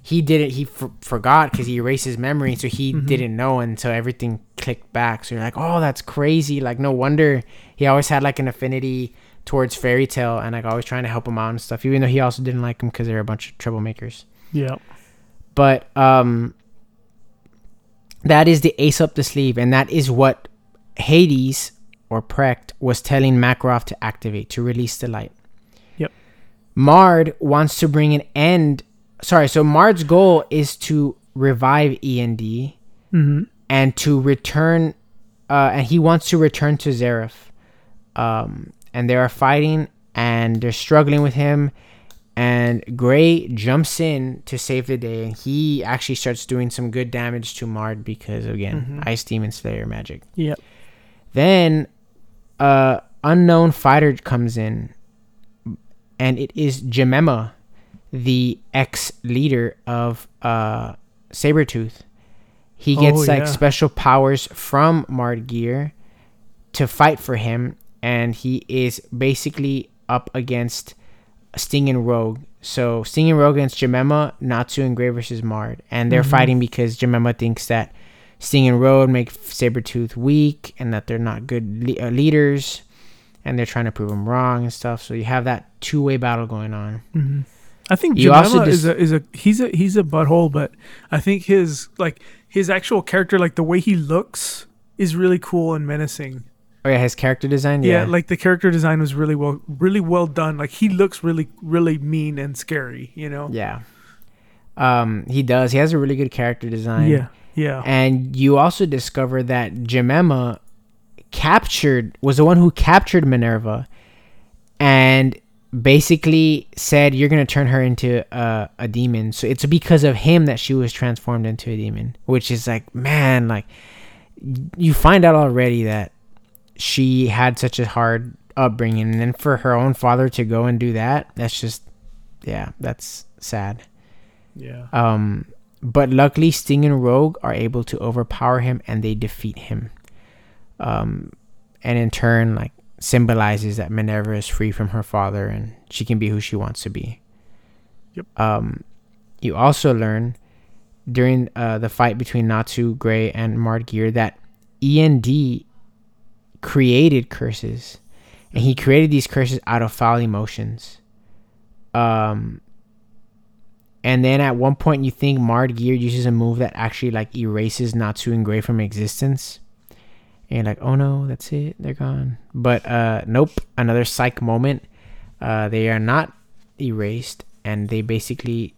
he didn't. He forgot because he erased his memory, so he didn't know until everything clicked back. So you're like, oh, that's crazy. Like, no wonder he always had like an affinity towards Fairy Tail and like always trying to help him out and stuff, even though he also didn't like him because they were a bunch of troublemakers. Yeah. But that is the ace up the sleeve, and that is what Hades or Precht was telling Makarov to activate to release the light. Yep. Mard wants to bring an end. So Mard's goal is to revive END and to return, and he wants to return to Zeref. And they are fighting, and they're struggling with him. And Gray jumps in to save the day, and he actually starts doing some good damage to Mard because, again, Ice Demon Slayer magic. Yep. Then, unknown fighter comes in, and it is Jiemma, the ex-leader of Sabretooth. He gets special powers from Mard Geer to fight for him, and he is basically up against Sting and Rogue. So Sting and Rogue against Jiemma, Natsu and Gray versus Mard, and they're fighting because Jiemma thinks that Sting and Rogue make Sabretooth weak and that they're not good leaders, and they're trying to prove him wrong and stuff. So you have that two-way battle going on. I think Jiemma he's a butthole, but I think his actual character, like the way he looks, is really cool and menacing. Oh yeah, his character design. Yeah, like the character design was really well done. Like he looks really mean and scary. You know. Yeah. He does. He has a really good character design. Yeah, yeah. And you also discover that Jiemma was the one who captured Minerva and basically said, you're going to turn her into a demon. So it's because of him that she was transformed into a demon, which is like, man, like you find out already that she had such a hard upbringing. And then for her own father to go and do that, that's just, yeah, that's sad. Yeah. But luckily Sting and Rogue are able to overpower him and they defeat him. And in turn, like, symbolizes that Minerva is free from her father and she can be who she wants to be. Yep. You also learn during the fight between Natsu, Gray, and Mard Geer that END created curses, and he created these curses out of foul emotions. And then at one point you think Mard Geer uses a move that actually like erases Natsu and Gray from existence. And like, oh no, that's it, they're gone. But nope, another psych moment. They are not erased, and they basically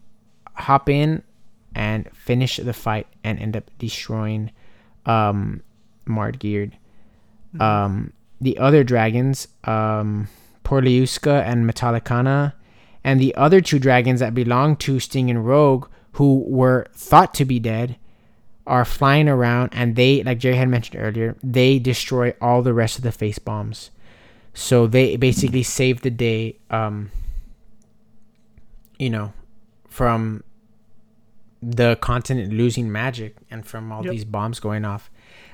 hop in and finish the fight and end up destroying Mard Geer. The other dragons, Porliuska and Metallicana, and the other two dragons that belong to Sting and Rogue, who were thought to be dead, are flying around, and they, like Jerry had mentioned earlier, they destroy all the rest of the face bombs. So they basically save the day, from the continent losing magic and from all these bombs going off.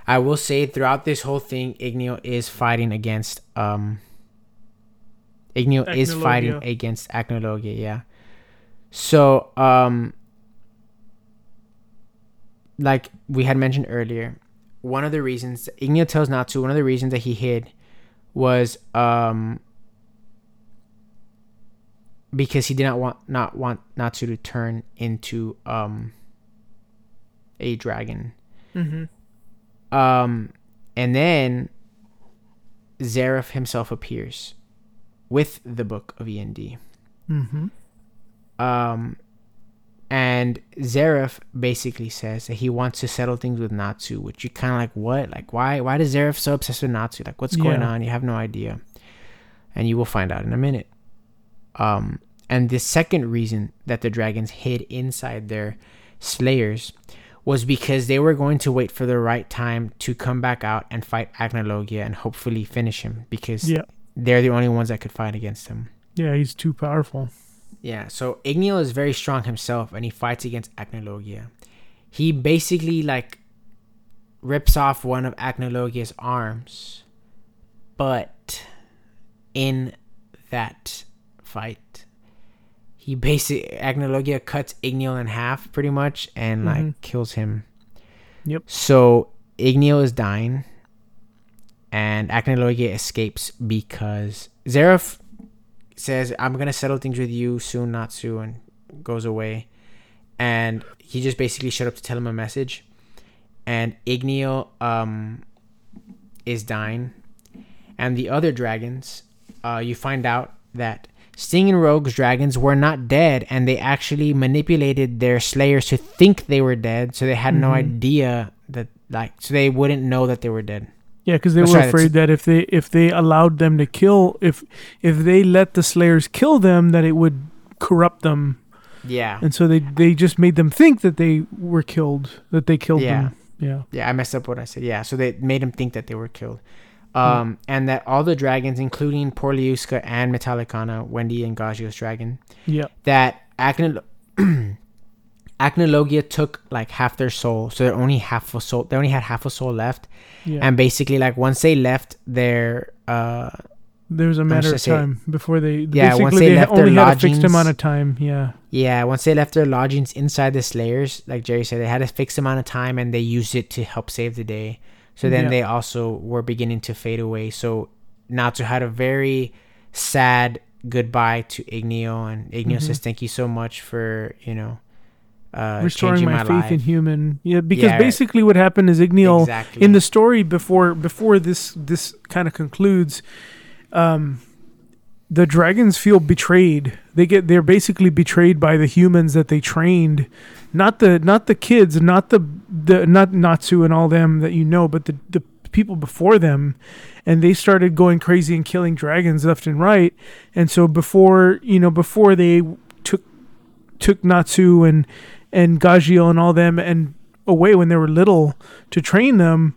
I will say throughout this whole thing, Igneel is fighting against Acnologia, yeah. So, like we had mentioned earlier, one of the reasons Igneel tells Natsu, one of the reasons that he hid was because he did not want Natsu to turn into a dragon. Mm-hmm. And then Zeref himself appears with the book of END. Mm-hmm. And Zeref basically says that he wants to settle things with Natsu, which you kind of like, what? Like, why is Zeref so obsessed with Natsu? Like, what's going on? You have no idea. And you will find out in a minute. And the second reason that the dragons hid inside their slayers was because they were going to wait for the right time to come back out and fight Acnologia and hopefully finish him, because they're the only ones that could fight against him. Yeah, he's too powerful. Yeah, so Igneel is very strong himself, and he fights against Acnologia. He basically, like, rips off one of Acnologia's arms. But in that fight, Acnologia cuts Igneel in half, pretty much, and, like, kills him. Yep. So Igneel is dying, and Acnologia escapes because Zeref says, I'm going to settle things with you soon, Natsu, and goes away. And he just basically showed up to tell him a message. And Igneel is dying. And the other dragons, you find out that Sting and Rogue's dragons were not dead, and they actually manipulated their slayers to think they were dead, so they had no idea that, so they wouldn't know that they were dead. Yeah, because they were afraid that if they allowed them to kill, if they let the Slayers kill them, that it would corrupt them. Yeah. And so they just made them think that they were killed, that they killed them. Yeah. Yeah, I messed up what I said. Yeah, so they made them think that they were killed. And that all the dragons, including Porliuska and Metallicana, Wendy and Gaggio's dragon, that Acnologia took like half their soul, so they only had half a soul left. And basically, like, once they left their there was a matter of time before they once they left their lodgings, had a fixed amount of time. Once they left their lodgings inside the slayers, like Jerry said, they had a fixed amount of time, and they used it to help save the day. So then they also were beginning to fade away. So Natsu had a very sad goodbye to Igneel, and Igneel says, thank you so much for restoring my faith life in human. Yeah, because basically what happened is Igneel in the story before this kind of concludes, the dragons feel betrayed. They're basically betrayed by the humans that they trained, not the kids, not Natsu and all them that you know, but the people before them, and they started going crazy and killing dragons left and right. And so before they took Natsu and Gajeel and all them and away when they were little to train them,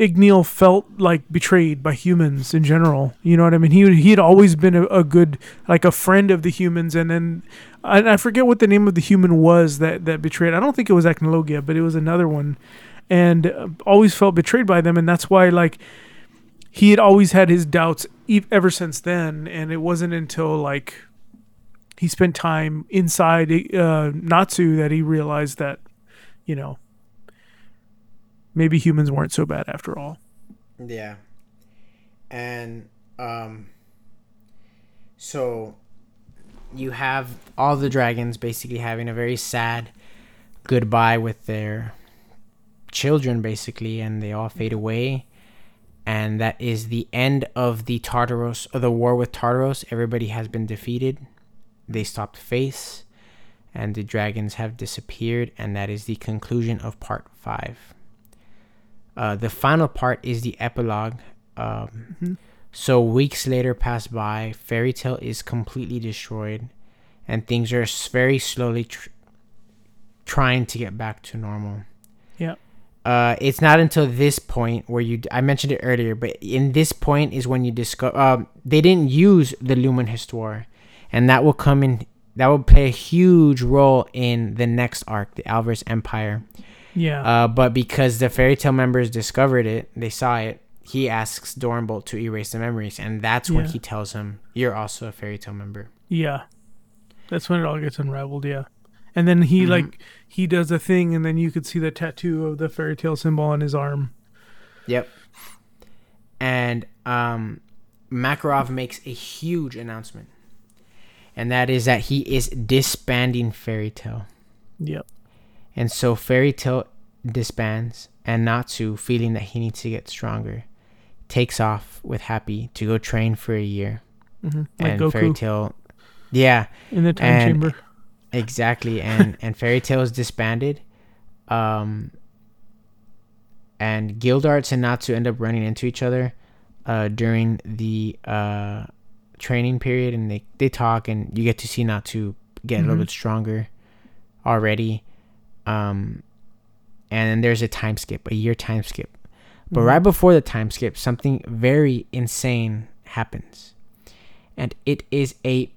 Igneel felt like betrayed by humans in general. You know what I mean? He had always been a good, like a friend of the humans. And then I forget what the name of the human was that betrayed. I don't think it was Acnologia, but it was another one, and always felt betrayed by them. And that's why, like, he had always had his doubts ever since then. And it wasn't until like he spent time inside Natsu that he realized that, you know, maybe humans weren't so bad after all. Yeah. And so you have all the dragons basically having a very sad goodbye with their children, basically, and they all fade away. And that is the end of the Tartaros, or the war with Tartaros. Everybody has been defeated. They stopped face, and the dragons have disappeared. And that is the conclusion of part 5. The final part is the epilogue. So weeks later pass by. Fairy Tail is completely destroyed, and things are very slowly trying to get back to normal. Yeah. It's not until this point where I mentioned it earlier, but in this point is when you discover they didn't use the Lumen Histoire, and that will come in. That will play a huge role in the next arc, the Alvarez Empire. Yeah. But because the Fairy Tail members discovered it, they saw it, he asks Doranbolt to erase the memories, and that's when he tells him, "You're also a Fairy Tail member." Yeah. That's when it all gets unraveled, yeah. And then he he does a thing, and then you could see the tattoo of the Fairy Tail symbol on his arm. Yep. And Makarov makes a huge announcement. And that is that he is disbanding Fairy Tail. Yep. And so Fairy Tail disbands, and Natsu, feeling that he needs to get stronger, takes off with Happy to go train for a year. Mm-hmm. Like and Goku. Fairy Tail, yeah, in the time chamber. Exactly, and Fairy Tail is disbanded, and Guildarts and Natsu end up running into each other during the training period, and they talk, and you get to see Natsu get a little bit stronger already. And then there's a year time skip, but right before the time skip, something very insane happens, and it is a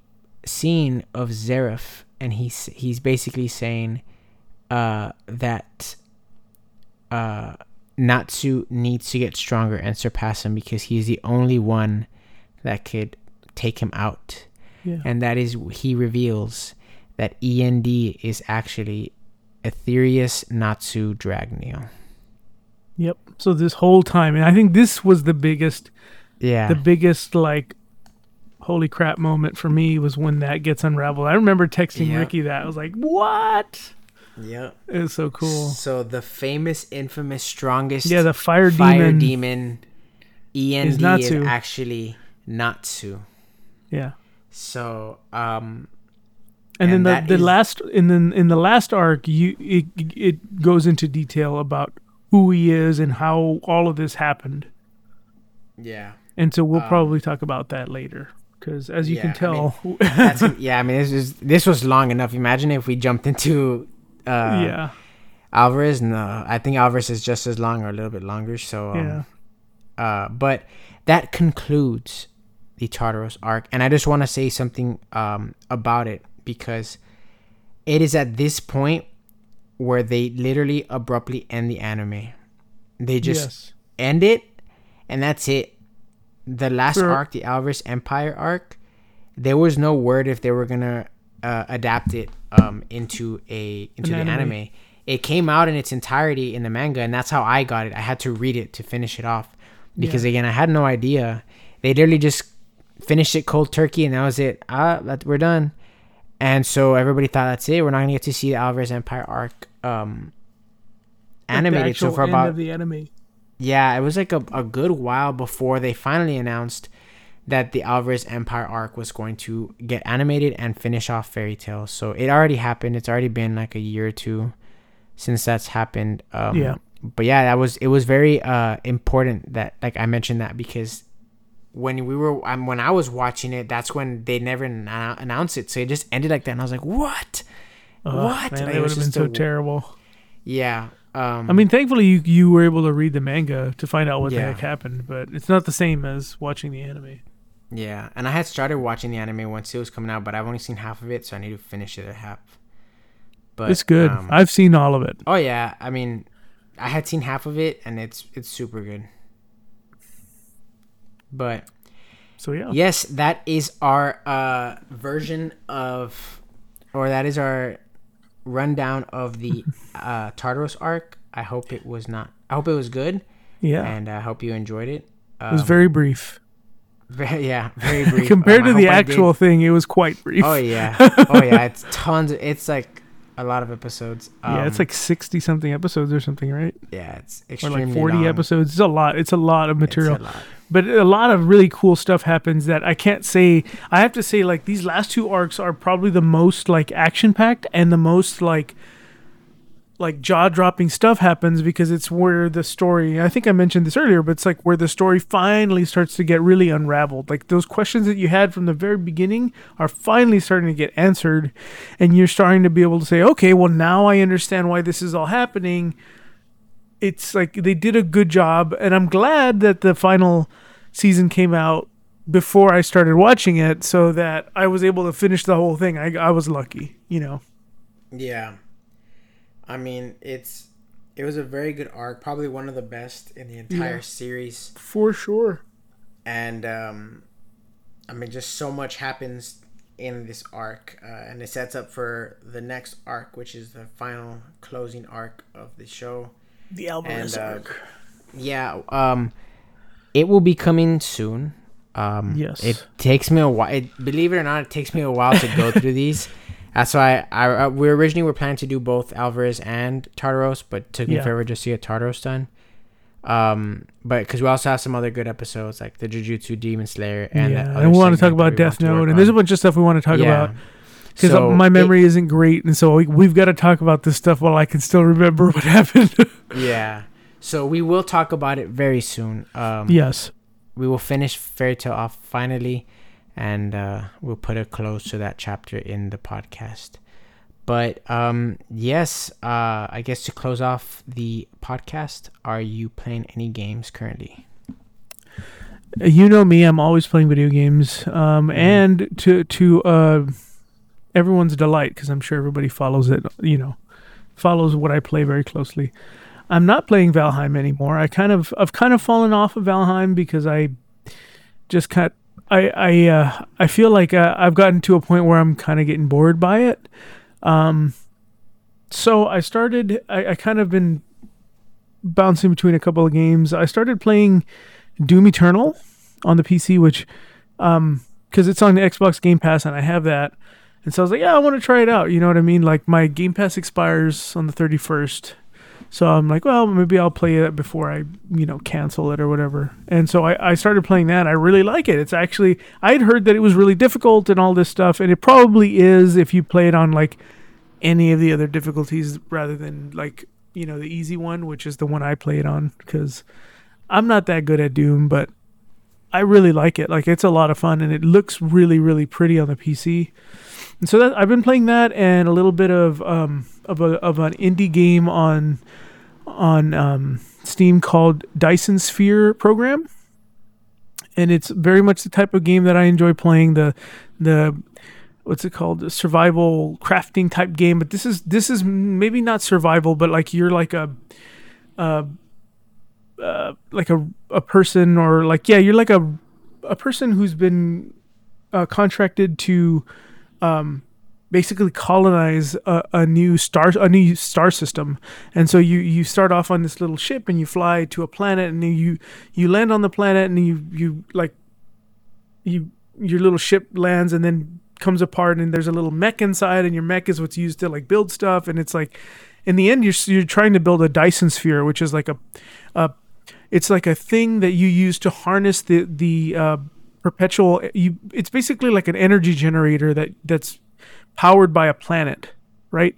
scene of Zeref, and he's basically saying that Natsu needs to get stronger and surpass him because he's the only one that could take him out, and that is, he reveals that END is actually Aetherius Natsu Dragneel. Yep. So this whole time, and I think this was the biggest, like, holy crap moment for me was when that gets unraveled. I remember texting Ricky that. I was like, what? Yeah. It was so cool. So the famous, infamous, strongest, the fire demon END is actually Natsu. Yeah. So, And then in the last arc, it goes into detail about who he is and how all of this happened. Yeah. And so we'll probably talk about that later, because as you can tell, this was long enough. Imagine if we jumped into Alvarez. No, I think Alvarez is just as long or a little bit longer. So but that concludes the Tartaros arc, and I just want to say something about it. Because it is at this point where they literally abruptly end the anime. They just end it, and that's it. The last arc, the Alvarez Empire arc, there was no word if they were gonna adapt it into the anime. It came out in its entirety in the manga, and that's how I got it. I had to read it to finish it off, because again, I had no idea. They literally just finished it cold turkey, and that was it. We're done. And so everybody thought, that's it. We're not going to get to see the Alvarez Empire arc animated. So for about the anime. Yeah, it was like a good while before they finally announced that the Alvarez Empire arc was going to get animated and finish off Fairy Tail. So it already happened. It's already been like a year or two since that's happened. But yeah, that was, it was very important that, like I mentioned that, because when we were, when I was watching it, that's when they never announced it. So it just ended like that. And I was like, what? What? Man, like, it would have been so terrible. Yeah. I mean, thankfully you were able to read the manga to find out what the heck happened, but it's not the same as watching the anime. Yeah, and I had started watching the anime once it was coming out, but I've only seen half of it, so I need to finish it at half. But it's good. I've seen all of it. Oh yeah, I mean, I had seen half of it, and it's super good. But so yeah, yes, that is our version of, or that is our rundown of the Tartaros arc. I hope it was good. Yeah, and I hope you enjoyed it. It was very brief. Very brief. Compared to the actual thing, it was quite brief. Oh yeah, it's tons. It's like a lot of episodes. Yeah, it's like 60 something episodes or something, right? Yeah, it's extremely or like 40 long. Episodes. It's a lot. It's a lot of material. But a lot of really cool stuff happens that I can't say. I have to say, like, these last two arcs are probably the most, like, action-packed and the most, like jaw-dropping stuff happens, because it's where the story, I think I mentioned this earlier, but it's like where the story finally starts to get really unraveled. Like, those questions that you had from the very beginning are finally starting to get answered, and you're starting to be able to say, okay, well, now I understand why this is all happening. It's like they did a good job, and I'm glad that the final season came out before I started watching it, so that I was able to finish the whole thing. I was lucky, you know. Yeah, I mean, it was a very good arc, probably one of the best in the entire series for sure. And I mean, just so much happens in this arc, and it sets up for the next arc, which is the final closing arc of the show. The Alvarez arc. It will be coming soon. Yes. It takes me a while. Believe it or not, it takes me a while to go through these. That's why we originally were planning to do both Alvarez and Tartaros, but it took me forever just to get Tartaros done. But because we also have some other good episodes, like the Jujutsu Demon Slayer, and that other, and we want to talk about Death Note, and there's a bunch of stuff we want to talk about. Because my memory isn't great, and so we've got to talk about this stuff while I can still remember what happened. Yeah. So we will talk about it very soon. Yes. We will finish Fairy Tail off finally, and we'll put a close to that chapter in the podcast. But yes, I guess to close off the podcast, are you playing any games currently? You know me, I'm always playing video games. And to everyone's delight, because I'm sure everybody follows what I play very closely. I'm not playing Valheim anymore. I've kind of fallen off of Valheim, because I feel like I've gotten to a point where I'm kind of getting bored by it. So I kind of been bouncing between a couple of games. I started playing Doom Eternal on the PC, which because it's on the Xbox Game Pass and I have that. And so I was like, yeah, I want to try it out. You know what I mean? Like, my Game Pass expires on the 31st. So I'm like, well, maybe I'll play it before I, cancel it or whatever. And so I started playing that. I really like it. It's actually, I'd heard that it was really difficult and all this stuff. And it probably is if you play it on, like, any of the other difficulties rather than, like, the easy one, which is the one I played on. Because I'm not that good at Doom, but I really like it. Like, it's a lot of fun. And it looks really, really pretty on the PC. And so I've been playing that, and a little bit of an indie game on Steam called Dyson Sphere Program, and it's very much the type of game that I enjoy playing. The what's it called? The survival crafting type game, but this is maybe not survival, but like you're like a person, or like you're like a person who's been contracted to basically colonize a new star system. And so you start off on this little ship, and you fly to a planet, and then you land on the planet, and your little ship lands and then comes apart, and there's a little mech inside, and your mech is what's used to, like, build stuff. And it's like, in the end, you're trying to build a Dyson Sphere, which is like a thing that you use to harness the perpetual. It's basically like an energy generator that's powered by a planet, right?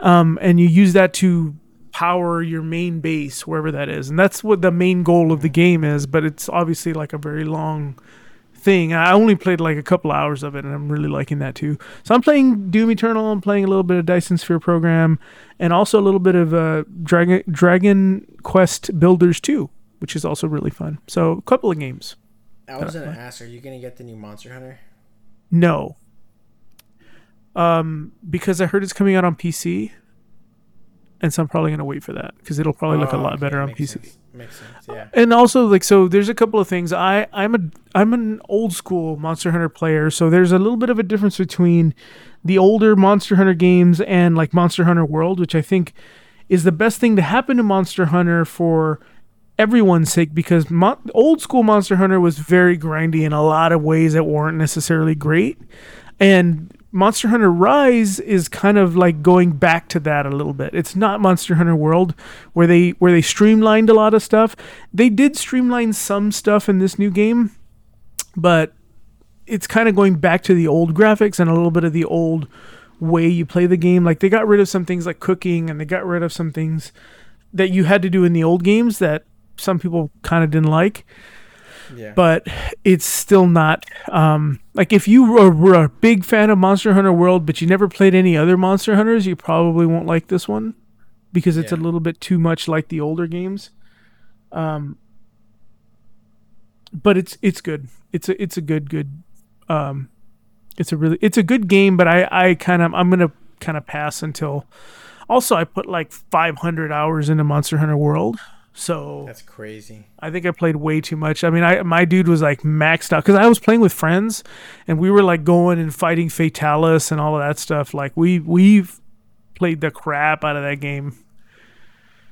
And you use that to power your main base, wherever that is. And that's what the main goal of the game is, but it's obviously like a very long thing. I only played like a couple hours of it, and I'm really liking that too. So I'm playing Doom Eternal. I'm playing a little bit of Dyson Sphere Program, and also a little bit of Dragon Quest Builders 2, which is also really fun. So a couple of games. I was going to ask, are you going to get the new Monster Hunter? No. Because I heard it's coming out on PC, and so I'm probably going to wait for that because it'll probably look a lot better on PC. Sense. Makes sense, yeah. And also, like, so there's a couple of things. I'm an old school Monster Hunter player, so there's a little bit of a difference between the older Monster Hunter games and like Monster Hunter World, which I think is the best thing to happen to Monster Hunter for everyone's sake, because old school Monster Hunter was very grindy in a lot of ways that weren't necessarily great, and Monster Hunter Rise is kind of like going back to that a little bit. It's not Monster Hunter World where they streamlined a lot of stuff. They did streamline some stuff in this new game, but it's kind of going back to the old graphics and a little bit of the old way you play the game. Like, they got rid of some things like cooking, and they got rid of some things that you had to do in the old games that some people kind of didn't like. Yeah. But it's still not like, if you were a big fan of Monster Hunter World but you never played any other Monster Hunters, you probably won't like this one because it's a little bit too much like the older games. But it's good. It's a good game. But I'm gonna pass until. Also, I put like 500 hours into Monster Hunter World. So that's crazy. I think I played way too much. I mean, my dude was like maxed out because I was playing with friends, and we were like going and fighting Fatalis and all of that stuff. Like, we've played the crap out of that game.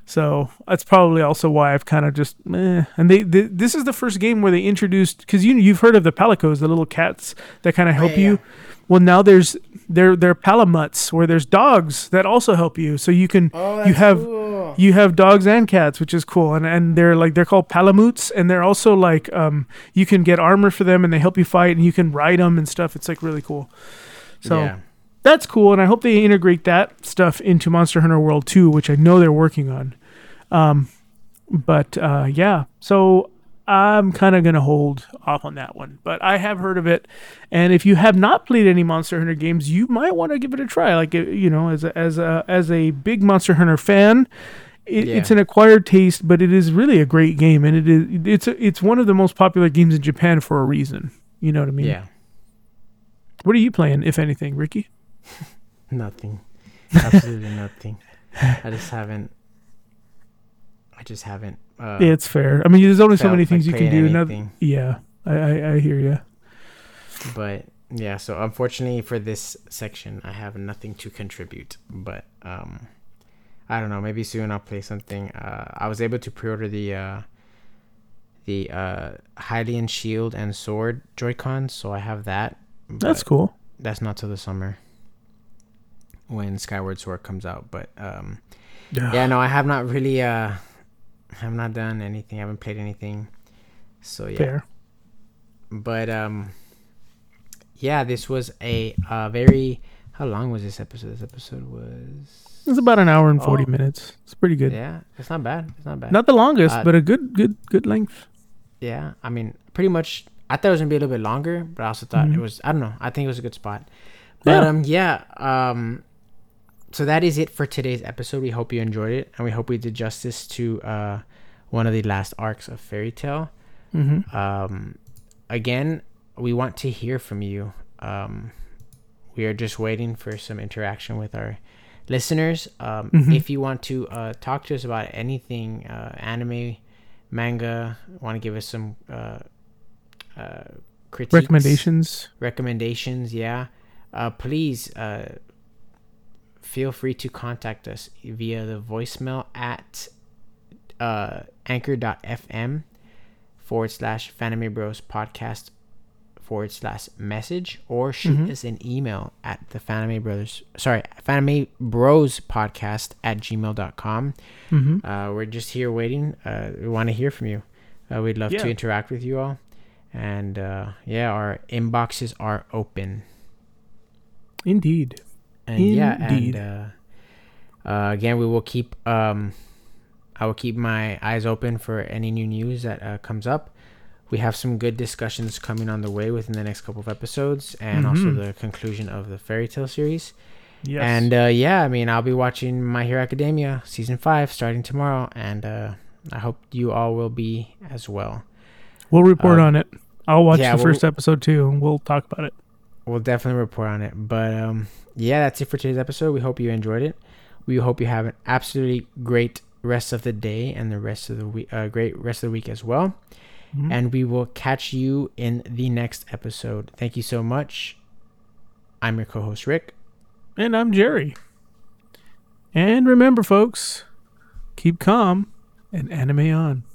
So that's probably also why I've kind of just meh. And this is the first game where they introduced, because you've heard of the palicos, the little cats that kind of help you. Well, now they're palamuts, where there's dogs that also help you. So you can cool. You have dogs and cats, which is cool. And they're called palamuts, and they're also like you can get armor for them, and they help you fight, and you can ride them and stuff. It's like really cool. So that's cool, and I hope they integrate that stuff into Monster Hunter World 2, which I know they're working on. So I'm kind of going to hold off on that one, but I have heard of it. And if you have not played any Monster Hunter games, you might want to give it a try. Like, you know, as a big Monster Hunter fan, it's an acquired taste, but it is really a great game. And it's one of the most popular games in Japan for a reason. You know what I mean? Yeah. What are you playing, if anything, Ricky? Nothing. Absolutely nothing. I just haven't. It's fair. I mean, there's only so many things you can do. I hear you. But yeah, so unfortunately for this section, I have nothing to contribute. But I don't know. Maybe soon I'll play something. I was able to pre-order the Hylian Shield and Sword Joy-Cons, so I have that. That's cool. That's not till the summer when Skyward Sword comes out. But I have not really. I've not done anything. I haven't played anything. So, yeah. Fair. But, this was a very... How long was this episode? This episode was... It was about an hour and 40 minutes. It's pretty good. Yeah, it's not bad. Not the longest, but a good length. Yeah, I mean, pretty much... I thought it was going to be a little bit longer, but I also thought it was... I don't know. I think it was a good spot. But, so that is it for today's episode. We hope you enjoyed it, and we hope we did justice to one of the last arcs of Fairy Tail. Mm-hmm. Again, we want to hear from you. We are just waiting for some interaction with our listeners. If you want to talk to us about anything, anime, manga, want to give us some critiques, recommendations, please. Feel free to contact us via the voicemail at anchor.fm/Fanime Bros Podcast/message, or shoot us an email at the Fanime Bros Podcast @gmail.com. We're just here waiting. We want to hear from you. We'd love to interact with you all. And yeah, our inboxes are open. Indeed. And Indeed. Yeah, and again, we will keep. I will keep my eyes open for any new news that comes up. We have some good discussions coming on the way within the next couple of episodes, and also the conclusion of the Fairy Tail series. Yes. And yeah, I mean, I'll be watching My Hero Academia Season 5 starting tomorrow, and I hope you all will be as well. We'll report on it. I'll watch the first episode too, and we'll talk about it. We'll definitely report on it. But yeah, that's it for today's episode. We hope you enjoyed it. We hope you have an absolutely great rest of the day and the rest of the week, great rest of the week as well. Mm-hmm. And we will catch you in the next episode. Thank you so much. I'm your co-host, Rick. And I'm Jerry. And remember, folks, keep calm and anime on.